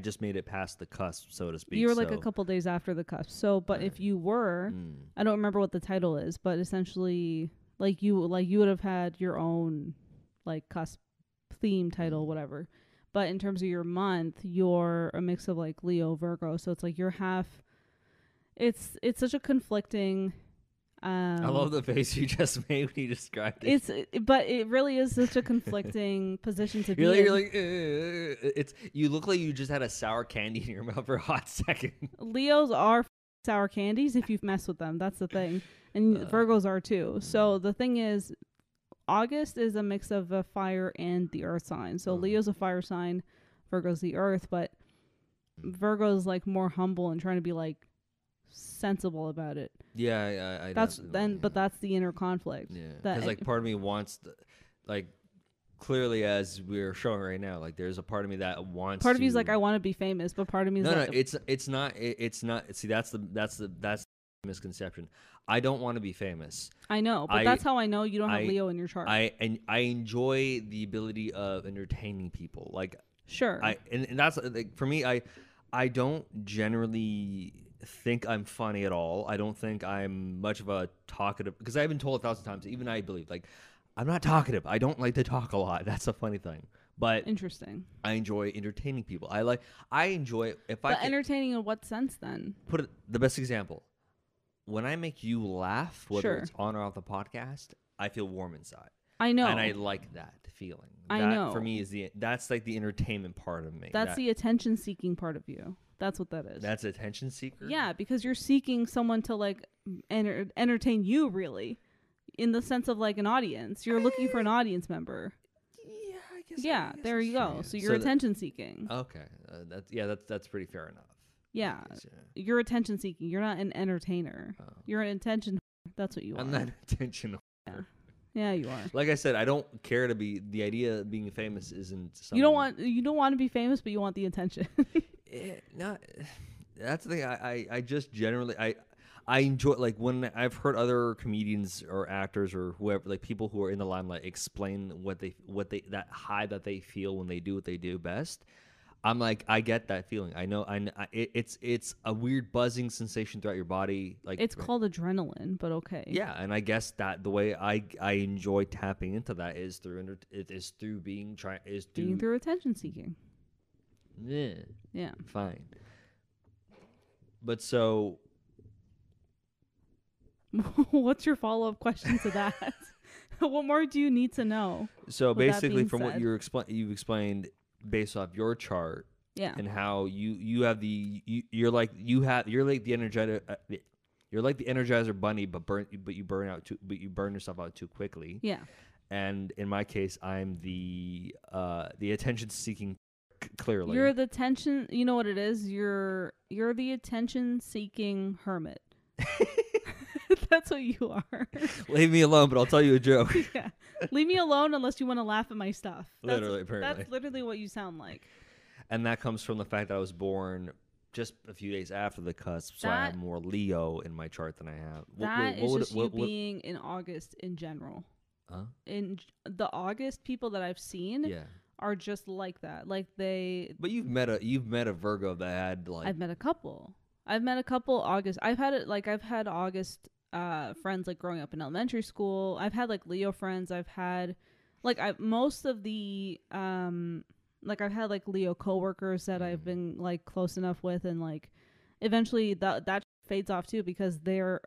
just made it past the cusp, so to speak. You were like a couple days after the cusp. So, but if you were, I don't remember what the title is, but essentially. Like you would have had your own, like, cusp theme, title, whatever. But in terms of your month, you're a mix of, like, Leo, Virgo. So it's like you're half. It's such a conflicting. I love the face you just made when you described it. But it really is such a conflicting position to be in. You're like, you look like you just had a sour candy in your mouth for a hot second. Leos are sour candies if you've messed with them. That's the thing. And Virgos are too. So the thing is, August is a mix of a fire and the earth sign. So Leo's a fire sign, Virgo's the earth, but Virgo's like more humble and trying to be like sensible about it. Yeah, I that's then, yeah. But that's the inner conflict. Yeah, because like part of me wants, like, clearly as we're showing right now, like there's a part of me that wants. Part of me's like I want to be famous, but part of me is no. It's not. See, that's the misconception. I don't want to be famous. I know, but that's how I know you don't have Leo in your chart. I enjoy the ability of entertaining people. Like, sure. And that's like, for me, I don't generally think I'm funny at all. I don't think I'm much of a talkative, because I've been told 1,000 times, even I believe, like, I'm not talkative. I don't like to talk a lot. That's a funny thing. But interesting. I enjoy entertaining people. I enjoy if but I entertaining in what sense then? Put it, the best example. When I make you laugh, whether it's on or off the podcast, I feel warm inside. I know. And I like that feeling. I know. For me, that's like the entertainment part of me. That's the attention-seeking part of you. That's what that is. That's attention seeker? Yeah, because you're seeking someone to, like, entertain you, really, in the sense of, like, an audience. You're looking for an audience member. Yeah, I guess. Yeah, there you go. So you're attention-seeking. Okay. That's pretty fair enough. Yeah. You're attention seeking. You're not an entertainer. Oh. You're an attention. That's what you are. I'm not an attention. Yeah. Yeah, you are. Like I said, I don't care to be. The idea of being famous isn't something. You don't want to be famous, but you want the attention. That's the thing. I just generally I enjoy, like, when I've heard other comedians or actors or whoever, like people who are in the limelight, explain what they that high that they feel when they do what they do best. I'm like, I get that feeling. I know. It's a weird buzzing sensation throughout your body. Like, it's called adrenaline, but okay. Yeah, and I guess that the way I enjoy tapping into that is through attention seeking. Yeah. Yeah. Fine. But so, what's your follow-up question to that? What more do you need to know? So basically, from what you've explained. Based off your chart, yeah, and how you have the you're like the Energizer Bunny, but you burn yourself out too quickly. Yeah, and in my case, I'm the attention seeking. Clearly, you're the attention. You know what it is. You're the attention seeking hermit. That's what you are. Leave me alone, but I'll tell you a joke. Yeah. Leave me alone unless you want to laugh at my stuff. Literally, apparently. That's literally what you sound like. And that comes from the fact that I was born just a few days after the cusp, so I have more Leo in my chart than I have. That is just you being in August in general. Huh? In the August people that I've seen are just like that. Like they. But you've met a Virgo that had like. I've met a couple August. I've had August friends like growing up in elementary school. I've had like Leo friends. I've had like I've had Leo coworkers that I've been like close enough with, and like eventually that fades off too because their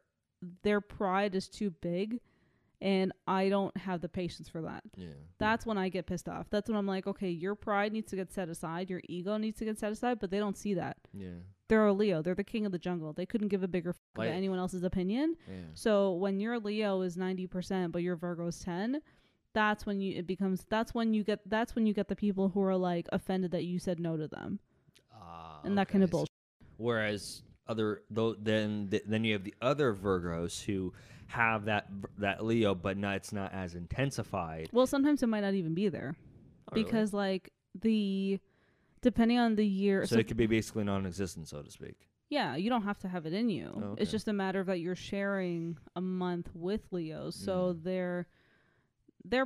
pride is too big. And I don't have the patience for that. Yeah. That's when I get pissed off. That's when I'm like, okay, your pride needs to get set aside. Your ego needs to get set aside. But they don't see that. Yeah. They're a Leo. They're the king of the jungle. They couldn't give a bigger fuck about anyone else's opinion. Yeah. So when your Leo is 90%, but your Virgo is 10%, that's when you get the people who are like offended that you said no to them. And that kind of bullshit. Whereas then you have the other Virgos who have that Leo, but no, it's not as intensified. Well, sometimes it might not even be there, because really? Like depending on the year, so it could be basically non-existent, so to speak. Yeah, you don't have to have it in you. Oh, okay. It's just a matter of that you're sharing a month with Leos, so their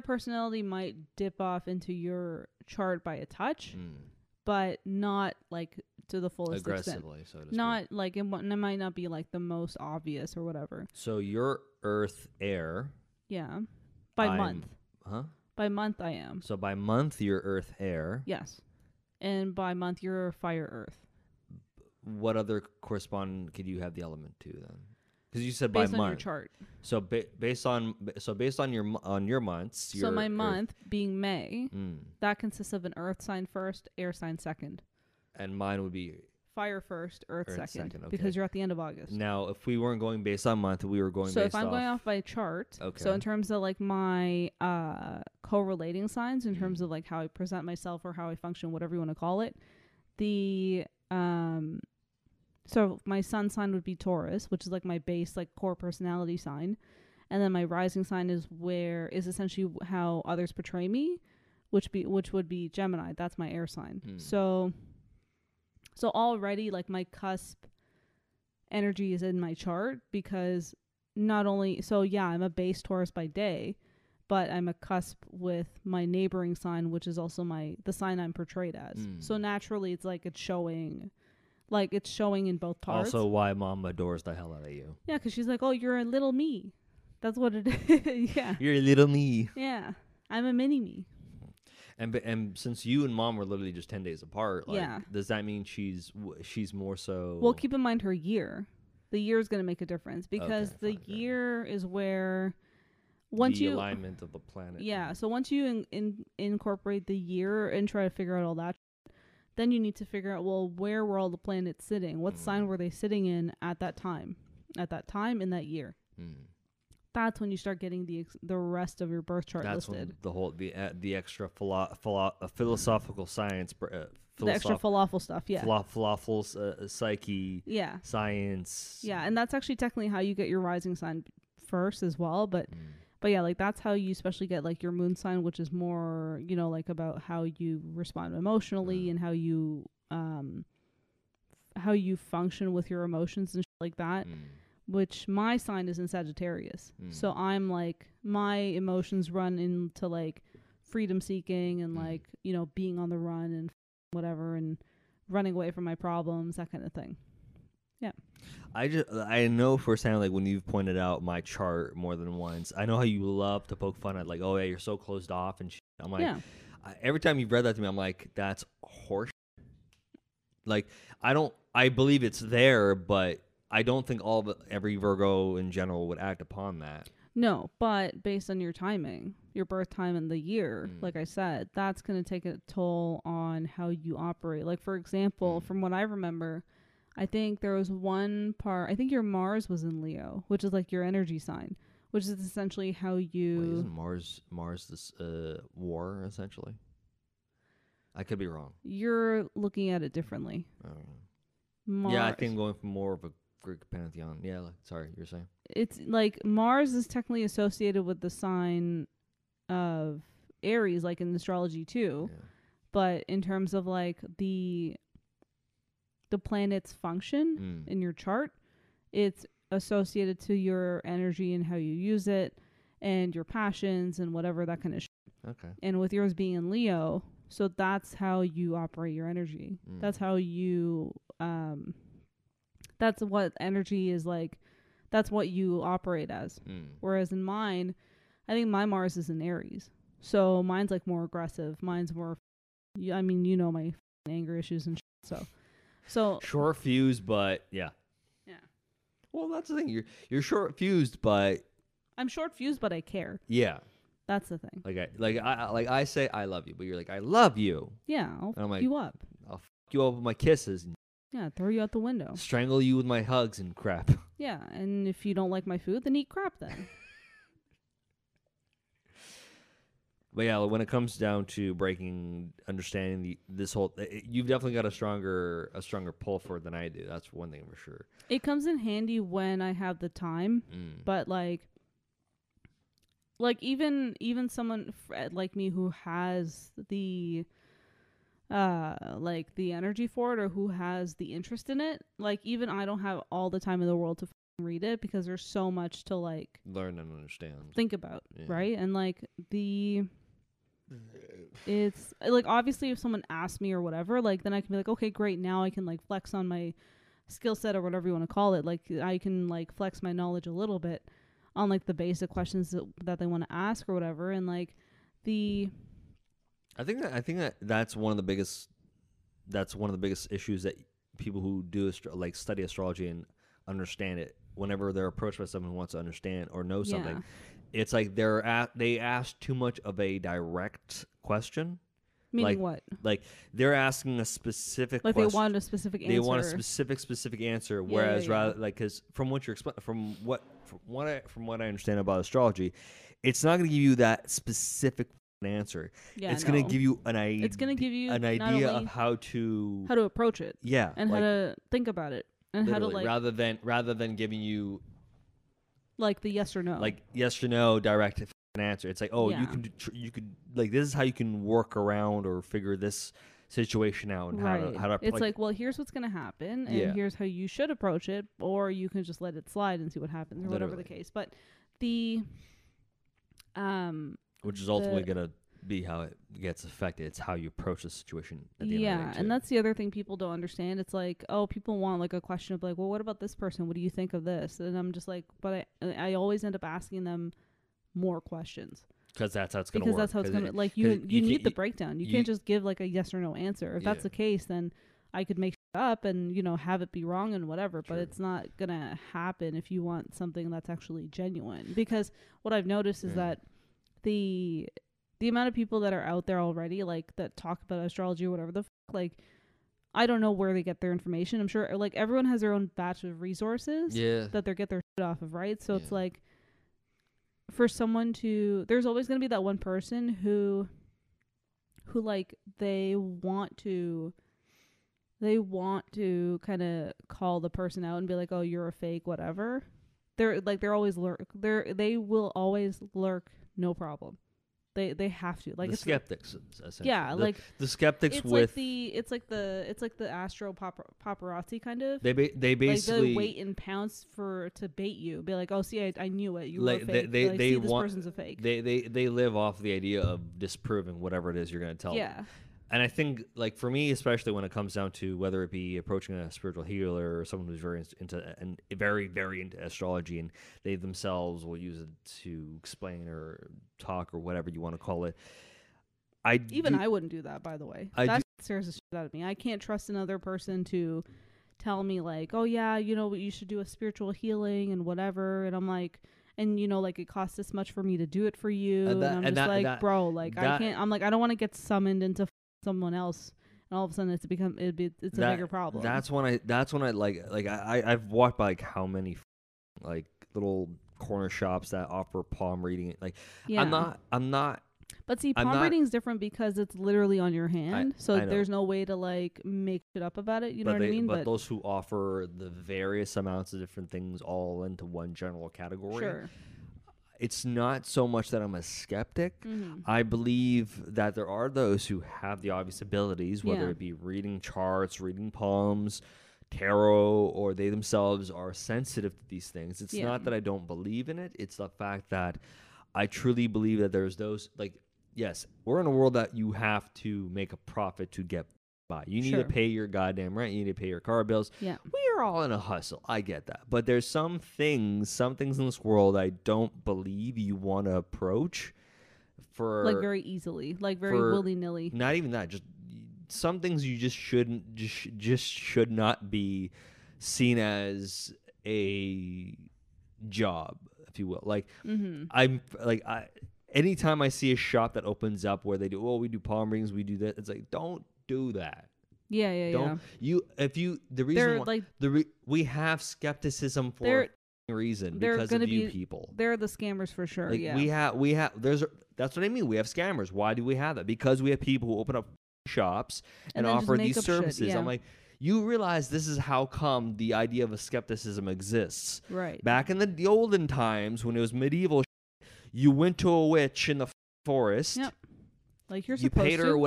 personality might dip off into your chart by a touch, but not like to the fullest aggressively extent. So to not speak. Like it might not be like the most obvious or whatever. So your Earth air, month, huh? By month I am. So by month your Earth air, yes, and by month your fire Earth. What other correspondent could you have the element to then? Because you said based by month. Based on your chart. So based on your months. So my month Earth, being May, that consists of an Earth sign first, air sign second. And mine would be fire first, earth second okay. Because you're at the end of August. Now, if we weren't going based on month, we were going. So based if I'm going off by chart, okay. So in terms of like my correlating signs, in terms of like how I present myself or how I function, whatever you want to call it, so my sun sign would be Taurus, which is like my base, like core personality sign, and then my rising sign is essentially how others portray me, which would be Gemini. That's my air sign. So already, like, my cusp energy is in my chart because I'm a base Taurus by day, but I'm a cusp with my neighboring sign, which is also the sign I'm portrayed as. So naturally, it's like it's showing in both parts. Also, why mom adores the hell out of you. Yeah, because she's like, oh, you're a little me. That's what it is. Yeah. You're a little me. Yeah. I'm a mini me. And since you and mom were literally just 10 days apart, like, does that mean she's more so? Well, keep in mind her year. The year is going to make a difference because year is where once the alignment of the planet. Yeah. So once you incorporate the year and try to figure out all that, then you need to figure out, well, where were all the planets sitting? What sign were they sitting in at that time? At that time in that year. That's when you start getting the rest of your birth chart listed. That's the whole the extra philosophical science, the extra falafel stuff, yeah. Falafels, psyche, yeah, science, yeah, and that's actually technically how you get your rising sign first as well. But yeah, like that's how you especially get like your moon sign, which is more like about how you respond emotionally and how you function with your emotions and shit like that. Which my sign is in Sagittarius. So I'm like, my emotions run into like freedom seeking and like, being on the run and whatever and running away from my problems, that kind of thing. Yeah. I know firsthand, like when you've pointed out my chart more than once, I know how you love to poke fun at like, oh yeah, you're so closed off and shit. I'm like, every time you've read that to me, I'm like, that's horseshit. Like, I believe it's there, but I don't think every Virgo in general would act upon that. No, but based on your timing, your birth time and the year, like I said, that's going to take a toll on how you operate. Like, for example, from what I remember, I think there was one part, I think your Mars was in Leo, which is like your energy sign, which is essentially how you... Wait, isn't Mars this war, essentially? I could be wrong. You're looking at it differently. I don't know. Mars. Yeah, I think I'm going for more of a Greek pantheon. Yeah, like, sorry, you were saying? It's like Mars is technically associated with the sign of Aries, like in astrology too. Yeah. But in terms of like the planet's function in your chart, it's associated to your energy and how you use it and your passions and whatever that kind of shit. Okay. And with yours being in Leo, so that's how you operate your energy. Mm. That's how you that's what energy is like. That's what you operate as. Mm. Whereas in mine, I think my Mars is in Aries. So mine's like more aggressive. Mine's more, I mean, you know, my anger issues and shit, so short fuse, but yeah. Well, that's the thing. You're short fused, but I'm short fused, but I care. Yeah. That's the thing. Like I say I love you, but you're like, I love you. Yeah, I'll fuck like, you up. I'll fuck you up with my kisses. And yeah, throw you out the window. Strangle you with my hugs and crap. Yeah, and if you don't like my food, then eat crap then. But yeah, when it comes down to breaking, understanding this whole, you've definitely got a stronger pull for it than I do. That's one thing for sure. It comes in handy when I have the time, but like even someone like me who has the energy for it or who has the interest in it, like even I don't have all the time in the world to read it because there's so much to like learn and understand, think about, right? And like it's like obviously if someone asks me or whatever, like then I can be like, okay, great, now I can like flex on my skill set or whatever you want to call it. Like I can like flex my knowledge a little bit on like the basic questions that they want to ask or whatever. And like I think that that's one of the biggest issues that people who do like study astrology and understand it, whenever they're approached by someone who wants to understand or know something, it's like they ask too much of a direct question. Meaning like, what? Like they're asking a specific question. Like they want a specific answer. They want a specific answer. Whereas rather like because from what you're from what I understand about astrology, it's not going to give you that specific answer. Yeah, it's going to give you an idea. It's going to give you an idea of how to approach it. Yeah, and like, how to think about it. And how to, like, rather than giving you like the yes or no, direct answer. It's like, oh, you could like this is how you can work around or figure this situation out and how to. It's like, well, here's what's gonna happen, and here's how you should approach it, or you can just let it slide and see what happens, or whatever the case. But the which is ultimately gonna be how it gets affected. It's how you approach the situation at the end of the day too. And that's the other thing people don't understand. It's like, oh, people want like a question of like, well, what about this person, what do you think of this? And I'm just like, but I always end up asking them more questions because that's how it's gonna work. That's how it's gonna like you need the breakdown. You can't just give like a yes or no answer. If that's the case, then I could make shit up and, you know, have it be wrong and whatever. But it's not gonna happen if you want something that's actually genuine. Because what I've noticed is that the amount of people that are out there already, like, that talk about astrology or whatever the fuck, like, I don't know where they get their information. I'm sure, like, everyone has their own batch of resources that they get their shit off of, right? So it's like, for someone to, there's always going to be that one person who like, they want to kind of call the person out and be like, oh, you're a fake, whatever. They're, like, they will always lurk, no problem. They have to, like, the skeptics, essentially. Yeah, like the skeptics. It's with like it's like the astro paparazzi kind of. They basically like they wait and pounce to bait you. Be like, oh, see, I knew it. You like, were fake. This person's a fake. They live off the idea of disproving whatever it is you're gonna tell them. And I think, like, for me, especially when it comes down to whether it be approaching a spiritual healer or someone who's very, very into astrology, and they themselves will use it to explain or talk or whatever you want to call it. I wouldn't do that, by the way. That scares the shit out of me. I can't trust another person to tell me, like, oh, yeah, you know, you should do a spiritual healing and whatever. And I'm like... And, you know, like, it costs this much for me to do it for you. I can't. I'm like, I don't want to get summoned into someone else, and all of a sudden it's a bigger problem. That's when I I've walked by like how many like little corner shops that offer palm reading. Like, I'm not But see, palm reading is different because it's literally on your hand. So there's no way to like make shit up about it. You know what I mean? But those who offer the various amounts of different things all into one general category. Sure. It's not so much that I'm a skeptic. Mm-hmm. I believe that there are those who have the obvious abilities, whether it be reading charts, reading palms, tarot, or they themselves are sensitive to these things. It's not that I don't believe in it. It's the fact that I truly believe that there's those, like, yes, we're in a world that you have to make a profit to get by. You need to pay your goddamn rent. You need to pay your car bills. Yeah. We are all in a hustle. I get that. But there's some things in this world I don't believe you want to approach for... Like very easily. Like very willy-nilly. Not even that. Just some things you just shouldn't, just should not be seen as a job, if you will. Like, anytime I see a shop that opens up where they do, oh, we do palm readings, we do that. It's like, don't do that. We have skepticism for a reason because of you people. They're the scammers for sure. Like, that's what I mean. We have scammers. Why do we have that? Because we have people who open up shops and offer these services. Shit, yeah. I'm like, you realize this is how come the idea of a skepticism exists. Right. Back in the olden times when it was medieval, you went to a witch in the forest. Yep. Like you're supposed to. You paid her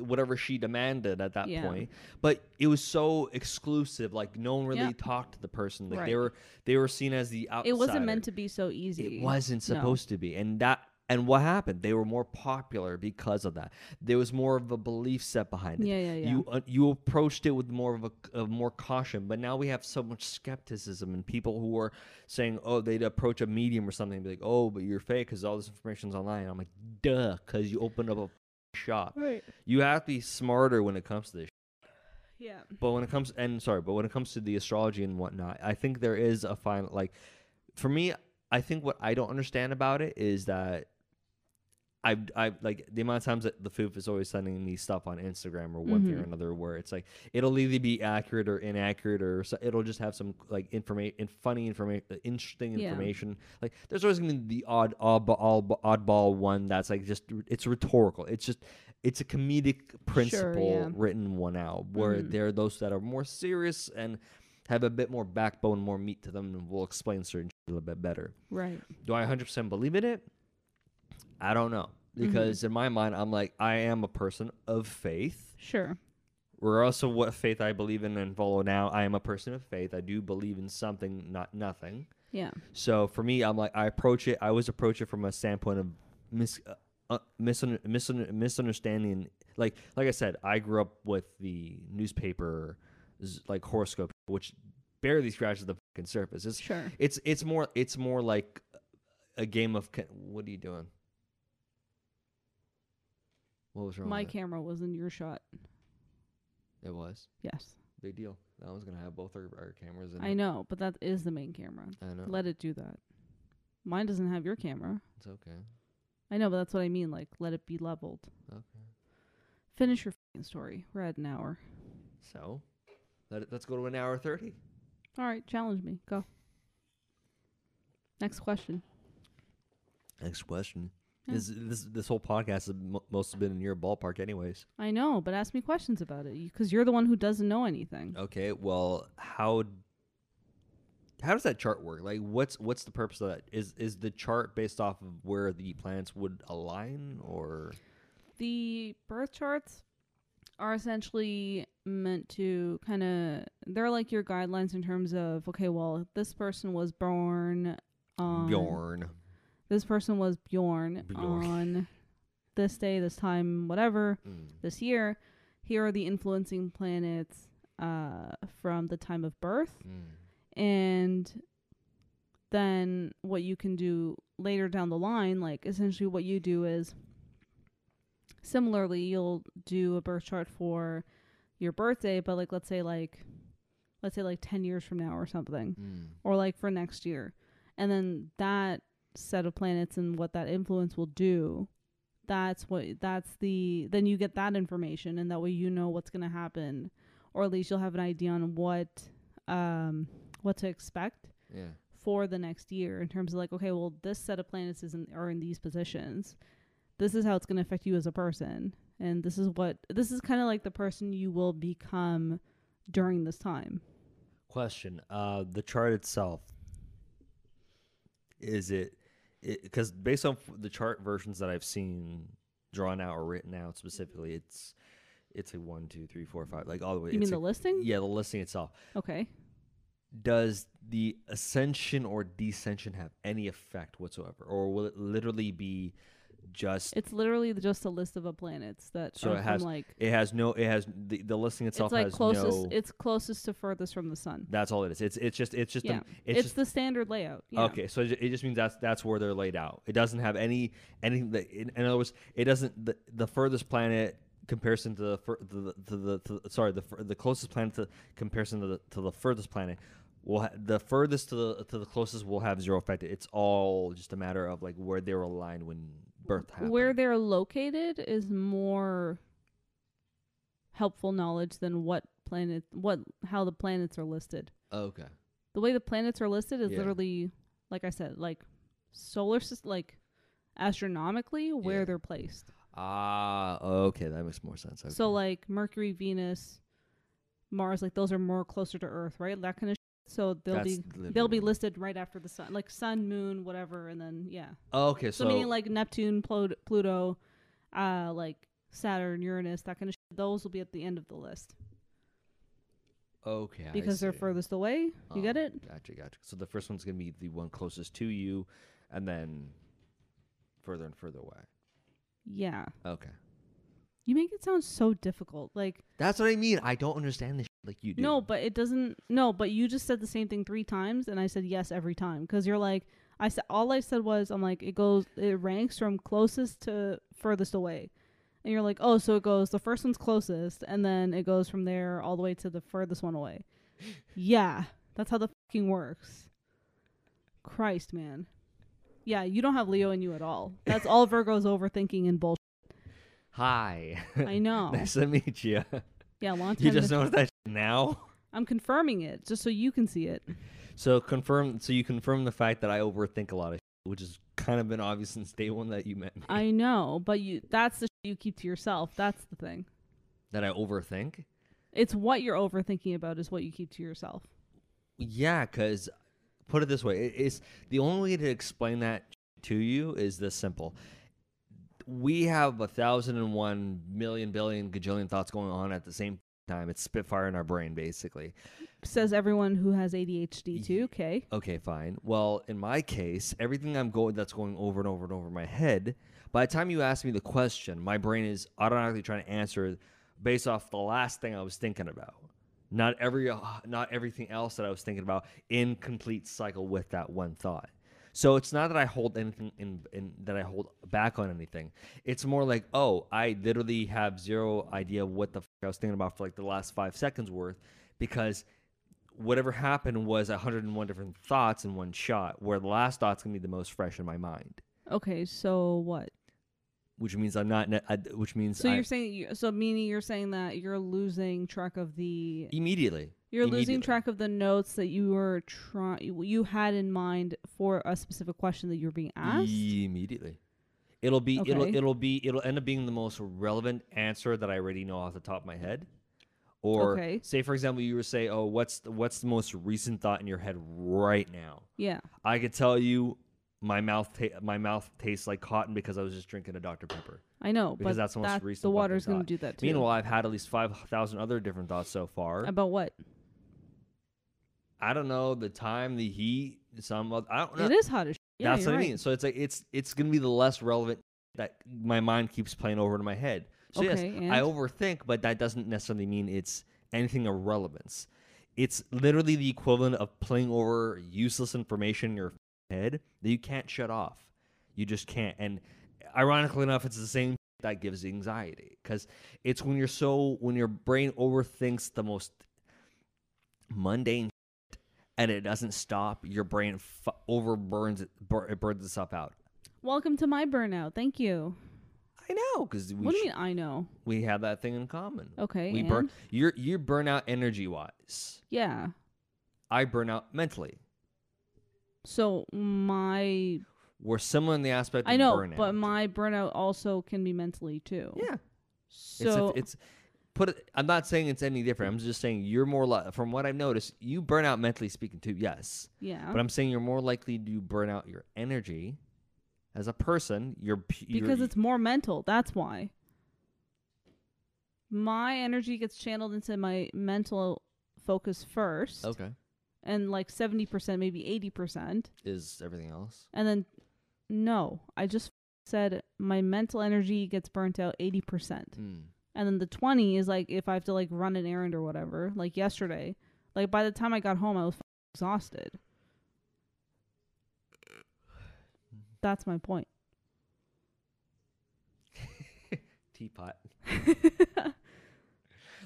whatever she demanded at that point. But it was so exclusive. Like no one really talked to the person. Like they were seen as the outsider. It wasn't meant to be so easy. It wasn't supposed to be. And what happened? They were more popular because of that. There was more of a belief set behind it. Yeah. You approached it with more of more caution. But now we have so much skepticism and people who are saying, oh, they'd approach a medium or something and be like, oh, but you're fake because all this information's online. And I'm like, duh, because you opened up a shop. Right. You have to be smarter when it comes to this. Yeah. But when it comes to the astrology and whatnot, I think there is a fine, like, for me, I think what I don't understand about it is that I like the amount of times that the foof is always sending me stuff on Instagram or one thing or another where it's like it'll either be accurate or inaccurate or so, it'll just have some like interesting information. Like there's always going to be the oddball one that's like just it's rhetorical. It's just it's a comedic principle written one out where there are those that are more serious and have a bit more backbone, more meat to them, and we'll explain certain shit a little bit better. Right. Do I 100% believe in it? I don't know. Because in my mind, I'm like, I am a person of faith. Sure. Regardless of what faith I believe in and follow now, I am a person of faith. I do believe in something, not nothing. Yeah. So for me, I'm like, I always approach it from a standpoint of misunderstanding. Like I said, I grew up with the newspaper, like horoscope, which barely scratches the fucking surface. It's more like a game of what are you doing? What was wrong? My camera was in your shot. It was. Yes. Big deal. That one's gonna have both our cameras in it. I know, but that is the main camera. I know. Let it do that. Mine doesn't have your camera. It's okay. I know, but that's what I mean. Like, let it be leveled. Okay. Finish your fucking story. We're at an hour. So. Let's go to an hour 30. All right, challenge me. Go. Next question. Yeah. This whole podcast has mostly been in your ballpark anyways. I know, but ask me questions about it because you're the one who doesn't know anything. Okay, well, how does that chart work? Like, what's the purpose of that? Is the chart based off of where the planets would align or? The birth charts are essentially meant to kind of, they're like your guidelines in terms of, okay, well, this person was born on... Bjorn. This person was Bjorn. On this day, this time, whatever, this year. Here are the influencing planets from the time of birth. And then what you can do later down the line, like essentially what you do is, similarly, you'll do a birth chart for your birthday, but like let's say 10 years from now or something, or like for next year, and then that set of planets and what that influence will do, then you get that information, and that way you know what's going to happen, or at least you'll have an idea on what to expect for the next year in terms of like, okay, well, this set of planets are in these positions. this is how it's going to affect you as a person. And this is kind of like the person you will become during this time. Question. The chart itself, is it, because based on the chart versions that I've seen drawn out or written out specifically, it's a 1, 2, 3, 4, 5, like all the way. You mean the listing? Yeah, the listing itself. Okay. Does the ascension or descension have any effect whatsoever, or will it literally be just? It's literally just a list of a planets that. So it has the listing itself. It's like has closest. No, it's closest to furthest from the sun. That's all it is. It's just yeah. It's just the standard layout. Yeah. Okay, so it just means that's where they're laid out. It doesn't have anything. In other words, it doesn't the furthest planet. Comparison to the closest planet to comparison to the furthest planet will the furthest to the closest will have zero effect. It's all just a matter of like where they're aligned when birth happened. Where they're located is more helpful knowledge than how the planets are listed. Oh, okay. The way the planets are listed is literally, like I said, like solar system, like astronomically where they're placed. Ah, okay, that makes more sense. Okay. So like Mercury, Venus, Mars, like those are more closer to Earth, right? That kind of shit. So they'll be listed right after the sun, like sun, moon, whatever, and then yeah. Oh, okay, so meaning like Neptune, Pluto, like Saturn, Uranus, that kind of shit. Those will be at the end of the list. Okay, because they're furthest away. You get it? Gotcha. So the first one's gonna be the one closest to you, and then further and further away. Yeah. Okay. You make it sound so difficult. Like that's what I mean. I don't understand this like you do. No, but it doesn't. No, but you just said the same thing 3 times, and I said yes every time because you're like I said. All I said was I'm like it ranks from closest to furthest away, and you're like oh so it goes the first one's closest and then it goes from there all the way to the furthest one away. Yeah, that's how the fucking works. Christ, man. Yeah, you don't have Leo in you at all. That's all Virgo's overthinking and bullshit. Hi. I know. Nice to meet you. Yeah, long time. You just noticed that now? I'm confirming it, just so you can see it. So you confirm the fact that I overthink a lot of shit, which has kind of been obvious since day one that you met me. I know, but that's the shit you keep to yourself. That's the thing. That I overthink? It's what you're overthinking about is what you keep to yourself. Yeah, because... Put it this way, it's the only way to explain that to you is this simple. We have 1,001 million billion gajillion thoughts going on at the same time. It's spitfire in our brain, basically. Says everyone who has ADHD too, okay. Okay, fine. Well, in my case, everything that's going over and over and over my head, by the time you ask me the question, my brain is automatically trying to answer based off the last thing I was thinking about. Not everything else that I was thinking about in complete cycle with that one thought. So it's not that I hold anything in that I hold back on anything. It's more like, oh, I literally have zero idea what the I was thinking about for like the last 5 seconds worth, because whatever happened was 101 different thoughts in one shot, where the last thought's gonna be the most fresh in my mind. Okay, so what? Which means I'm not. Which means so. Meaning you're saying that you're losing track of the immediately. Losing track of the notes that you were you had in mind for a specific question that you were being asked. Immediately, it'll be. Okay. It'll end up being the most relevant answer that I already know off the top of my head. Or okay. Say, for example, you would say, "Oh, what's the most recent thought in your head right now?" Yeah, I could tell you. My mouth tastes like cotton because I was just drinking a Dr. Pepper. I know, because that's the most recent. The water's going to do that too. Meanwhile, I've had at least 5,000 other different thoughts so far. About what? I don't know. The time, the heat, I don't know. It is hot as shit. Yeah, that's what I mean. Right. So it's like it's going to be the less relevant that my mind keeps playing over in my head. So okay, yes, and? I overthink, but that doesn't necessarily mean it's anything of relevance. It's literally the equivalent of playing over useless information in your head that you can't shut off. You just can't. And ironically enough, it's the same that gives anxiety, because it's when your brain overthinks the most mundane shit and it doesn't stop, your brain burns itself out. Welcome to my burnout. Thank you. I know, because what do you mean? I know. We have that thing in common. Okay. We burn. You burn out energy wise. Yeah. I burn out mentally. So my We're similar in the aspect of burnout. I know, but my burnout also can be mentally too. Yeah. So I'm not saying it's any different. I'm just saying you're more likely, from what I've noticed, you burn out mentally speaking too. Yes. Yeah. But I'm saying you're more likely to burn out your energy as a person. Because it's more mental. That's why. My energy gets channeled into my mental focus first. Okay. And like 70%, maybe 80%. Is everything else. And then, no, I just said my mental energy gets burnt out 80%. Mm. And then the 20 is like if I have to like run an errand or whatever, like yesterday. Like by the time I got home, I was exhausted. That's my point. Teapot.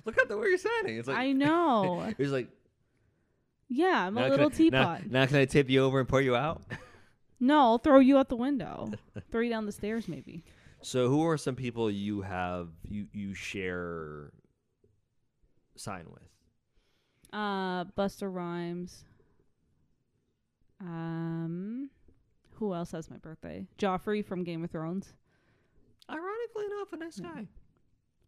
Look at the way you're sounding. It's like I know. It's like, yeah, I'm a little teapot. Now can I tip you over and pour you out? No, I'll throw you out the window. Throw you down the stairs maybe. So who are some people you share sign with? Busta Rhymes. Who else has my birthday? Joffrey from Game of Thrones. Ironically enough, a nice guy.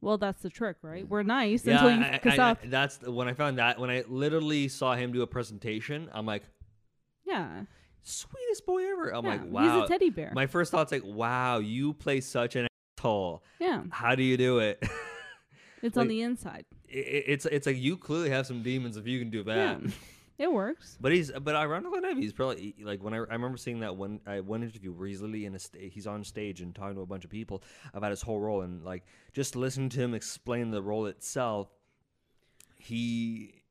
Well, that's the trick, right? We're nice until you fuck us up. That's when I found that. When I literally saw him do a presentation, I'm like, yeah. Sweetest boy ever. I'm like, wow. He's a teddy bear. My first thought's like, wow, you play such an asshole. Yeah. How do you do it? It's like, on the inside. It's like you clearly have some demons if you can do that. Yeah. It works. But ironically enough, he's probably like when I remember seeing that one interview where he's literally he's on stage and talking to a bunch of people about his whole role, and like just listening to him explain the role itself, he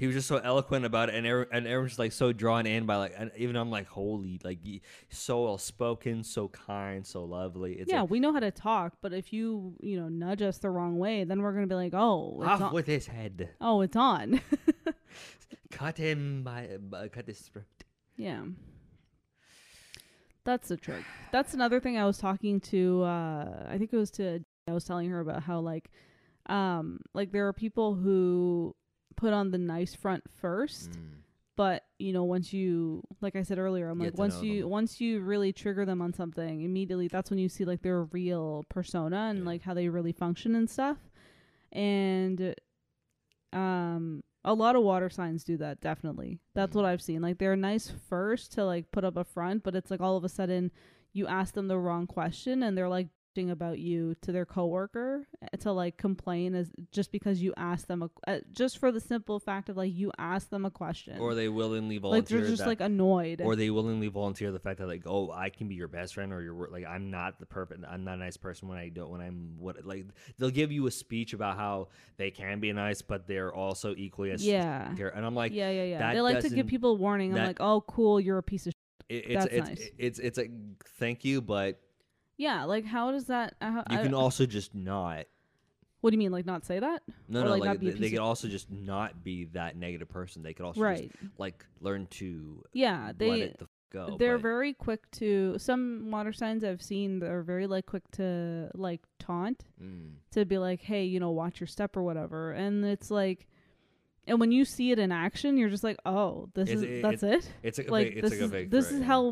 was just so eloquent about it, and everyone's like so drawn in by like, and even I'm like, holy, like so well spoken, so kind, so lovely. It's yeah, like, we know how to talk, but if you nudge us the wrong way, then we're gonna be like, oh, it's off on. With his head. Oh, it's on. Cut his throat. Yeah, that's the trick. That's another thing I was talking to. I think it was to. I was telling her about how like there are people who put on the nice front first, but once you, like I said earlier, I'm like once you really trigger them on something, immediately that's when you see like their real persona and like how they really function and stuff, and a lot of water signs do that, definitely. That's what I've seen. Like, they're nice first to, like, put up a front, but it's, like, all of a sudden you ask them the wrong question and they're, like, bitching about you to their coworker to, like, complain just because you asked them just for the simple fact of, like, you asked them a question. Or they willingly volunteer. Like, they're just, like, annoyed. Or they willingly volunteer the fact that, like, oh, I can be your best friend or your, like, I'm not the perfect, I'm not a nice person like, they'll give you a speech about how they can be nice, but they're also equally as. Yeah. And I'm like, yeah. They like to give people a warning. I'm like, oh, cool, you're a piece of shit. That's nice. It's like, thank you, but. Yeah, like how does that? You can also just not. What do you mean, like not say that? No, or, like they can also just not be that negative person. They could also just, like learn to let it the go. They're very quick to some water signs I've seen. They're very like quick to like taunt to be like, hey, watch your step or whatever. And it's like, and when you see it in action, you're just like, oh, that's it. This is how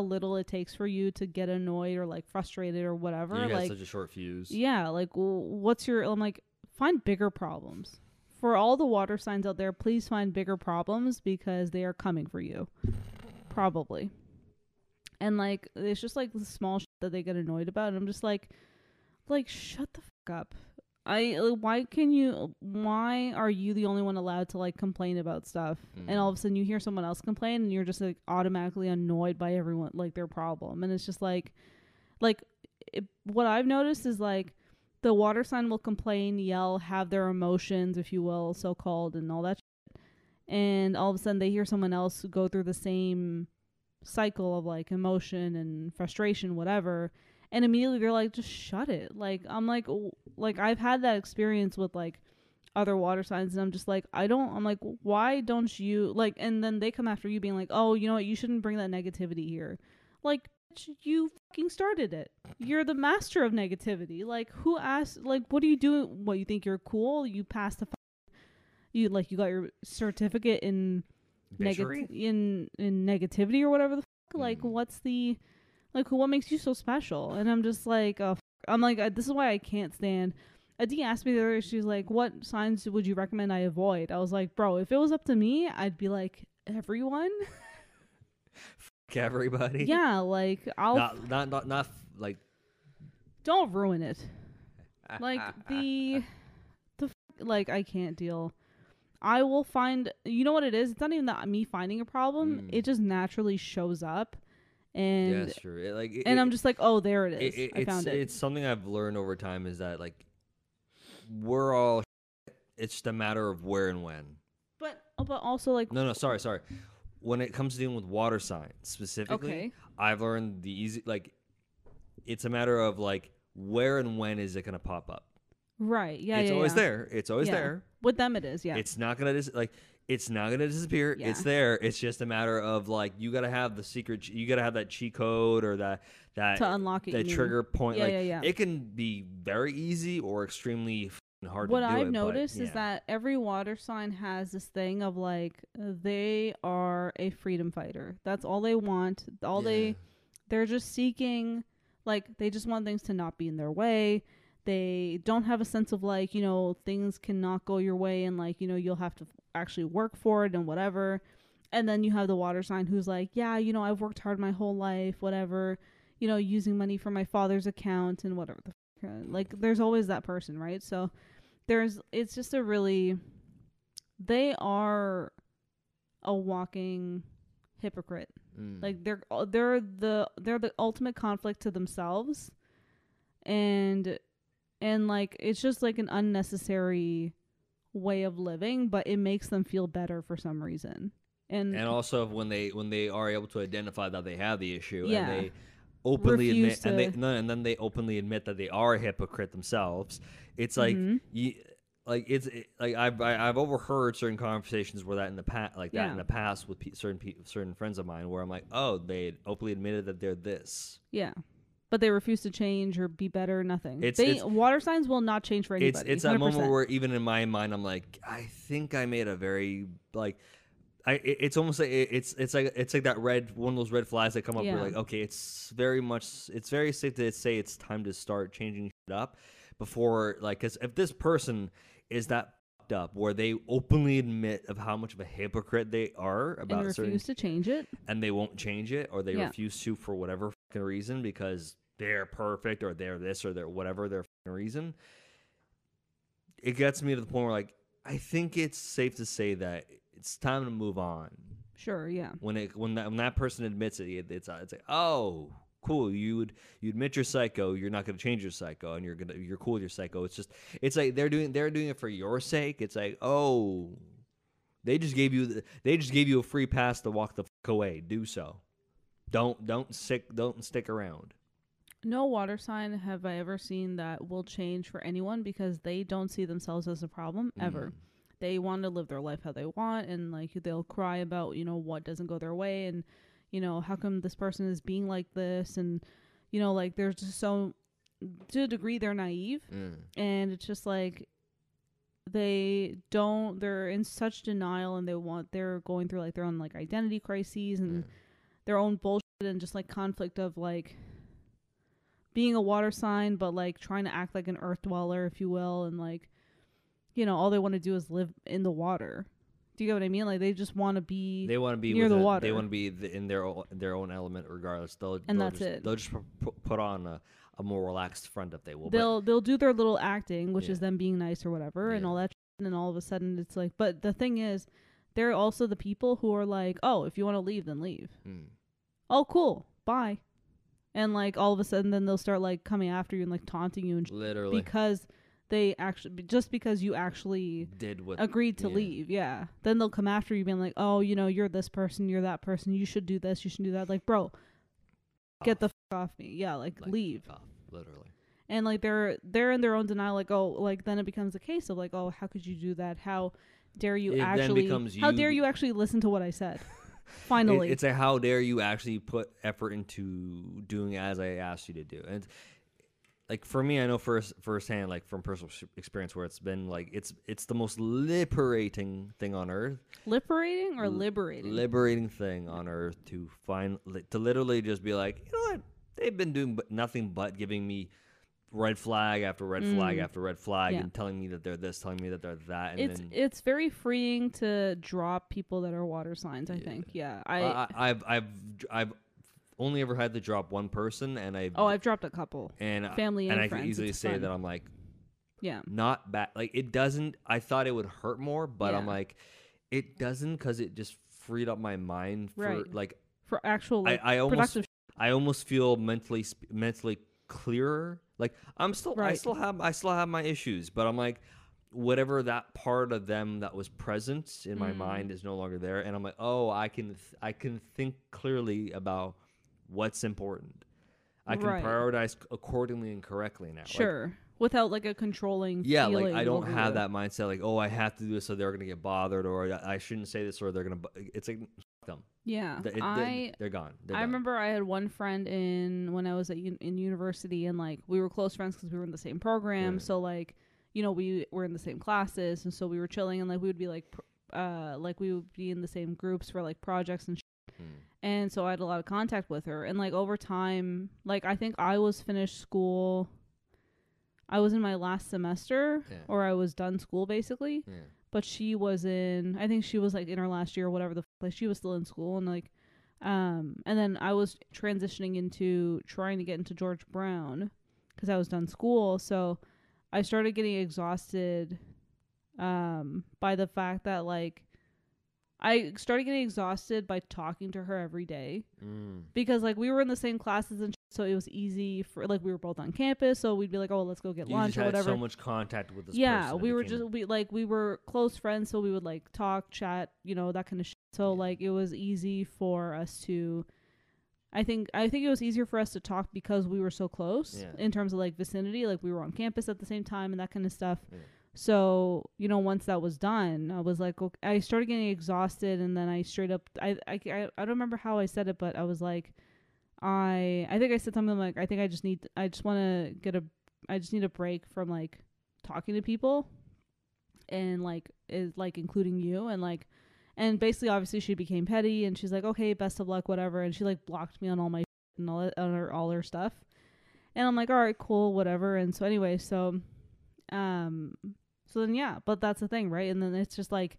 little it takes for you to get annoyed or like frustrated or whatever. You got like, such a short fuse. Yeah. Like, I'm like, find bigger problems. For all the water signs out there, please find bigger problems because they are coming for you. Probably. And like, it's just like the small shit that they get annoyed about. And I'm just like, shut the fuck up. Why are you the only one allowed to like complain about stuff? And all of a sudden you hear someone else complain and you're just like automatically annoyed by everyone, like their problem. And it's just like what I've noticed is like the water sign will complain, yell, have their emotions, if you will, so called, and all that shit. And all of a sudden they hear someone else go through the same cycle of like emotion and frustration, whatever. And immediately they're like, just shut it. Like, I'm like, I've had that experience with like other water signs. And I'm just like, I'm like, why don't you like, and then they come after you being like, oh, you know what? You shouldn't bring that negativity here. Like, you fucking started it. You're the master of negativity. Like, who asked, like, what are you doing? What, you think you're cool? You passed the, you got your certificate in negativity or whatever the Like, what's the, like, what makes you so special? And I'm just like, oh, I'm like, this is why I can't stand. Adi asked me the other day, she's like, what signs would you recommend I avoid? I was like, bro, if it was up to me, I'd be like, everyone. Fuck everybody. Yeah, like, I'll not like, don't ruin it. Like, the like, I can't deal. I will find, you know what it is? It's not even that me finding a problem. It just naturally shows up. And yeah, that's true. I'm just like, oh, there it is. I found it. It's something I've learned over time is that, like, we're all shit. It's just a matter of where and when. But also, like, sorry. When it comes to dealing with water signs specifically, okay. I've learned the easy, like, it's a matter of, like, where and when is it going to pop up? Right. Yeah. It's always there. It's always there. With them, it is. Yeah. It's not going to disappear. Yeah. It's there. It's just a matter of, like, you got to have the secret. You got to have that cheat code or that to unlock it, that trigger point. Yeah, like, it can be very easy or extremely hard to do. What I've noticed is that every water sign has this thing of, like, they are a freedom fighter. That's all they want. They're just seeking, like, they just want things to not be in their way. They don't have a sense of, like, you know, things cannot go your way and, like, you know, you'll have to actually work for it and whatever. And then you have the water sign who's like, yeah, you know, I've worked hard my whole life, whatever, you know, using money from my father's account and whatever. Like, there's always that person, right? So it's just a really, they are a walking hypocrite. Like, they're the ultimate conflict to themselves. And like, it's just like an unnecessary way of living, but it makes them feel better for some reason. And also when they are able to identify that they have the issue, and they openly and then they openly admit that they are a hypocrite themselves. It's like I've overheard certain conversations where that in the past, in the past with certain friends of mine, where I'm like, oh, they openly admitted that they're this. Yeah. But they refuse to change or be better or nothing. Water signs will not change for anybody. It's that moment where even in my mind, I'm like, I think I made a very, like, it's almost like it's like that red, one of those red flags that come up. You're like, okay, it's very safe to say it's time to start changing shit up before, like, because if this person is that fucked up where they openly admit of how much of a hypocrite they are about and refuse to change it, and they won't change it, or they refuse to for whatever reason because they're perfect or they're this or they're whatever their reason, it gets me to the point where, like, I think it's safe to say that it's time to move on. Sure, yeah. When that person admits it, it's like, oh, cool. You admit you're psycho. You're not going to change your psycho, and you're cool with your psycho. It's just like they're doing it for your sake. It's like, oh, they just gave you a free pass to walk the fuck away. Do so. Don't stick around. No water sign have I ever seen that will change for anyone because they don't see themselves as a problem ever. They want to live their life how they want, and, like, they'll cry about, you know, what doesn't go their way, and, you know, how come this person is being like this, and, you know, like, there's just so, to a degree, they're naive, and it's just like they're in such denial, and they're going through, like, their own, like, identity crises and their own bullshit and just, like, conflict of, like, being a water sign but, like, trying to act like an earth dweller, if you will, and, like, you know, all they want to do is live in the water. Do you get what I mean? Like, they just want to be near the water. They want to be in their own element regardless. They'll just put on a more relaxed front if they will. They'll do their little acting, which is them being nice or whatever and all that shit, and all of a sudden it's like, but the thing is, they're also the people who are like, oh, if you want to leave, then leave. Oh, cool. Bye. And, like, all of a sudden then they'll start, like, coming after you and, like, taunting you and literally because they actually, just because you actually agreed to leave. Yeah. Then they'll come after you being like, oh, you know, you're this person, you're that person, you should do this, you should do that. Like, bro, get the fuck off me. Yeah. Like leave. Literally. And, like, they're in their own denial. Like, oh, like, then it becomes a case of, like, oh, how could you do that? How dare you actually listen to what I said? Finally, it's a how dare you actually put effort into doing as I asked you to do, and like for me, I know firsthand, like from personal experience, where it's been like it's the most liberating thing on earth. Liberating or liberating? Liberating thing on earth to find to literally just be like, you know what? They've been doing nothing but giving me red flag after red flag after red flag, and telling me that they're this, telling me that they're that. And it's very freeing to draw people that are water signs. I think. I've only ever had to drop one person, and I've dropped a couple, and family and friends. I can easily say that I'm like, not bad. Like it doesn't. I thought it would hurt more, but I'm like, it doesn't, because it just freed up my mind for like for actual like, I productive. I almost feel mentally clearer. Like I'm still, I still have my issues, but I'm like, whatever that part of them that was present in my mind is no longer there, and I'm like, oh, I can think clearly about what's important. I can prioritize accordingly and correctly now. Sure, like, without like a controlling. Yeah, like I don't have that mindset. Like, oh, I have to do this, so they're gonna get bothered, or I shouldn't say this, or they're gonna. It's like fuck them. Yeah, they're gone. I remember I had one friend when I was in university, and like we were close friends because we were in the same program. Yeah. So like, you know, we were in the same classes, and so we were chilling, and like we would be like we would be in the same groups for like projects and shit. And so I had a lot of contact with her, and like over time, like I think I was finished school, I was in my last semester, or I was done school basically. Yeah. But she was I think she was like in her last year or whatever like she was still in school, and like, and then I was transitioning into trying to get into George Brown because I was done school. So I started getting exhausted, by the fact that like, I started getting exhausted by talking to her every day because like we were in the same classes and so it was easy for like we were both on campus, so we'd be like, oh, let's go get lunch or whatever. So much contact with this person. Yeah, we were close friends, so we would like talk, chat, you know, that kind of shit. So like it was easy for us to, I think it was easier for us to talk because we were so close in terms of like vicinity, like we were on campus at the same time and that kind of stuff. Yeah. So, you know, once that was done, I was like, okay, I started getting exhausted, and then I straight up, I don't remember how I said it, but I was like, I think I said something like, I think I just need a break from like talking to people and like, is like including you and like, and basically obviously she became petty and she's like, okay, best of luck, whatever. And she like blocked me on all my shit and all her stuff. And I'm like, all right, cool, whatever. And so anyway, so then, yeah, but that's the thing, right? And then it's just like,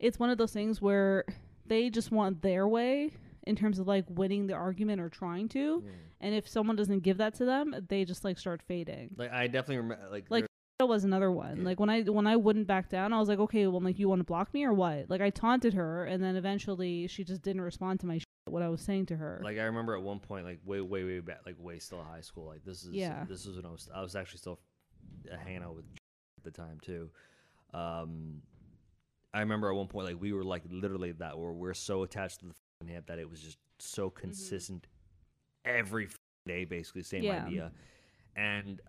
it's one of those things where they just want their way in terms of like winning the argument or trying to. Yeah. And if someone doesn't give that to them, they just like start fading. Like I definitely remember, like that was another one. Yeah. Like when I wouldn't back down, I was like, okay, well, like you want to block me or what? Like I taunted her, and then eventually she just didn't respond to my what I was saying to her. Like I remember at one point, like way back, like way still high school, like this is when I was actually still hanging out with at the time too. I remember at one point, like we were like literally that where we're so attached to the fucking app that it was just so consistent every day, basically same idea. And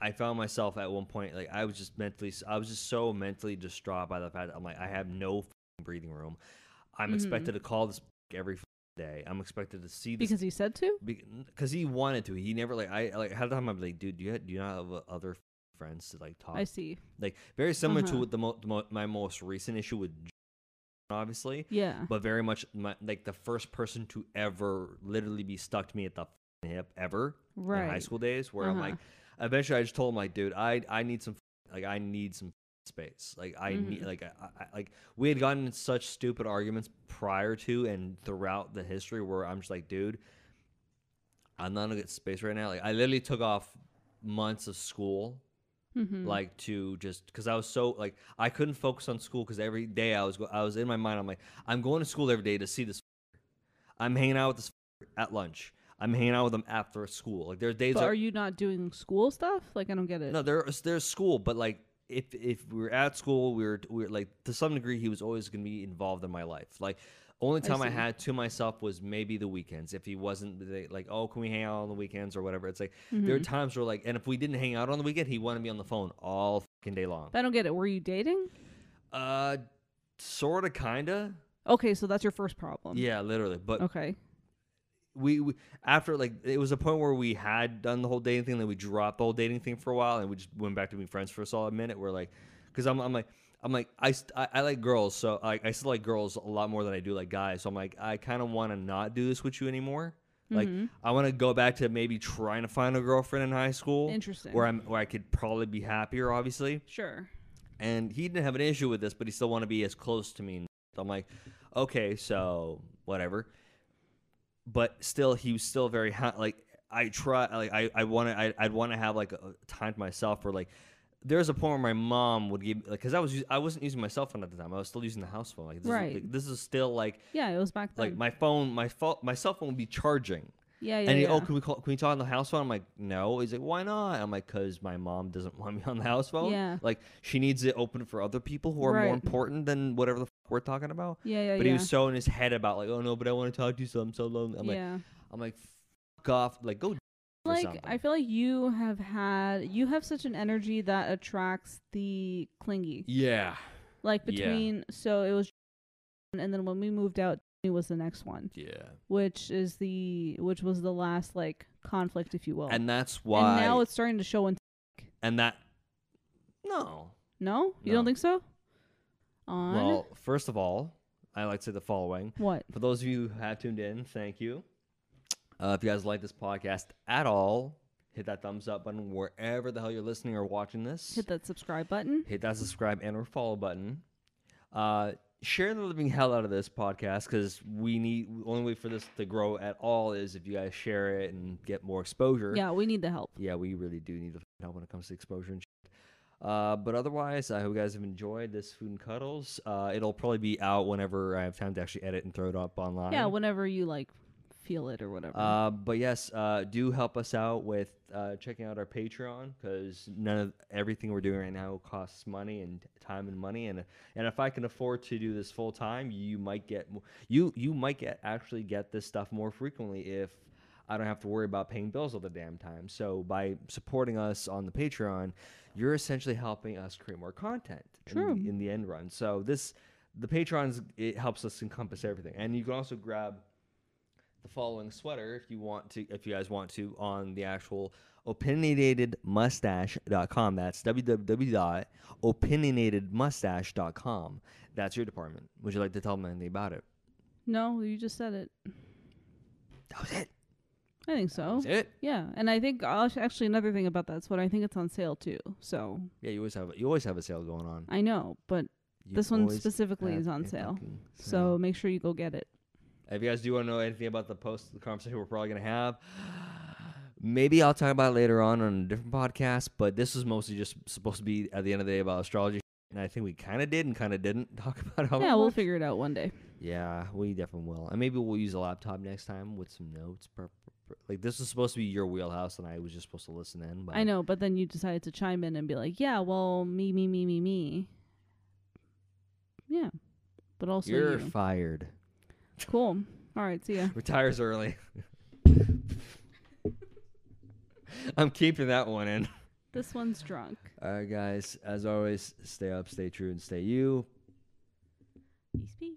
I found myself at one point, like I was just so mentally distraught by the fact that I'm like, I have no breathing room. I'm expected to call this every day. I'm expected to see this because he said to, because he wanted to. He never like I like how the time I'm like, dude, do you not have other friends to like talk? I see. Like very similar to my most recent issue with obviously, but very much like the first person to ever literally be stuck to me at the hip ever in high school days, where I'm like, eventually I just told him like, dude, I need some space. Like I need like I like we had gotten in such stupid arguments prior to and throughout the history where I'm just like, dude, I'm not in a good space right now. Like I literally took off months of school like to just because I was so like I couldn't focus on school because every day I was in my mind, I'm like, I'm going to school every day to see this I'm hanging out with this at lunch, I'm hanging out with them after school. Like there are days. But are you not doing school stuff? Like I don't get it. No, there's school, but like if we were at school, we were like to some degree he was always going to be involved in my life. Like only time I had to myself was maybe the weekends. If he wasn't like, oh, can we hang out on the weekends or whatever? It's like there are times where like, and if we didn't hang out on the weekend, he wanted me on the phone all fucking day long. I don't get it. Were you dating? Sorta, kinda. Okay, so that's your first problem. Yeah, literally. But okay, we after like it was a point where we had done the whole dating thing, then we dropped the whole dating thing for a while, and we just went back to being friends for a solid minute. We're like, because I'm like I like girls, so I still like girls a lot more than I do like guys. So I'm like, I kind of want to not do this with you anymore. Like, mm-hmm. I want to go back to maybe trying to find a girlfriend in high school. Interesting. Where I could probably be happier, obviously. Sure. And he didn't have an issue with this, but he still wanted to be as close to me. I'm like, okay, so whatever. But still, he was still very like I try. Like I want to. I'd want to have like a time to myself where like. There's a point where my mom would give, like, because I wasn't using my cell phone at the time. I was still using the house phone. Like, this right. Is, like, this is still like. Yeah, it was back then. Like my cell phone would be charging. Yeah. And he, oh, can we talk on the house phone? I'm like, no. He's like, why not? I'm like, because my mom doesn't want me on the house phone. Yeah. Like she needs it open for other people who are right. more important than whatever the fuck we're talking about. Yeah. But he was so in his head about like, oh no, but I want to talk to you, so I'm so lonely. I'm like, fuck off. Like go. Like I feel like you have such an energy that attracts the clingy. Yeah. Like between so it was, and then when we moved out, it was the next one. Yeah. Which was the last like conflict, if you will. And that's why. And now it's starting to show in. And that. No. No, you don't think so? Well, first of all, I like to say the following. What? For those of you who have tuned in, thank you. If you guys like this podcast at all, hit that thumbs up button wherever the hell you're listening or watching this. Hit that subscribe button. Hit that subscribe and or follow button. Share the living hell out of this podcast because only way for this to grow at all is if you guys share it and get more exposure. Yeah, we need the help. Yeah, we really do need the help when it comes to exposure and shit. But otherwise, I hope you guys have enjoyed this Food and Cuddles. It'll probably be out whenever I have time to actually edit and throw it up online. Yeah, whenever you like. Feel it or whatever. But yes, do help us out with checking out our Patreon because none of everything we're doing right now costs money and time and money. And if I can afford to do this full time, you might get actually get this stuff more frequently if I don't have to worry about paying bills all the damn time. So by supporting us on the Patreon, you're essentially helping us create more content. True. In the end run. So the Patreons, it helps us encompass everything, and you can also grab. The following sweater if you guys want to on the actual opinionatedmustache.com. That's www.opinionatedmustache.com. That's your department. Would you like to tell them anything about it? No, you just said it. That was it. I think so. That's it. Yeah, and I think actually another thing about that sweater, I think it's on sale too. So yeah, you always have a sale going on. I know, but this one specifically is on sale. So make sure you go get it. If you guys do want to know anything about the conversation we're probably going to have, maybe I'll talk about it later on a different podcast, but this was mostly just supposed to be, at the end of the day, about astrology, and I think we kind of did and kind of didn't talk about it. Yeah, we'll figure it out one day. Yeah, we definitely will. And maybe we'll use a laptop next time with some notes. Like, this was supposed to be your wheelhouse, and I was just supposed to listen in. But I know, but then you decided to chime in and be like, yeah, well, me. Yeah, but also You're fired. Cool. All right. See ya. Retires early. I'm keeping that one in. This one's drunk. All right, guys. As always, stay up, stay true, and stay you. Peace.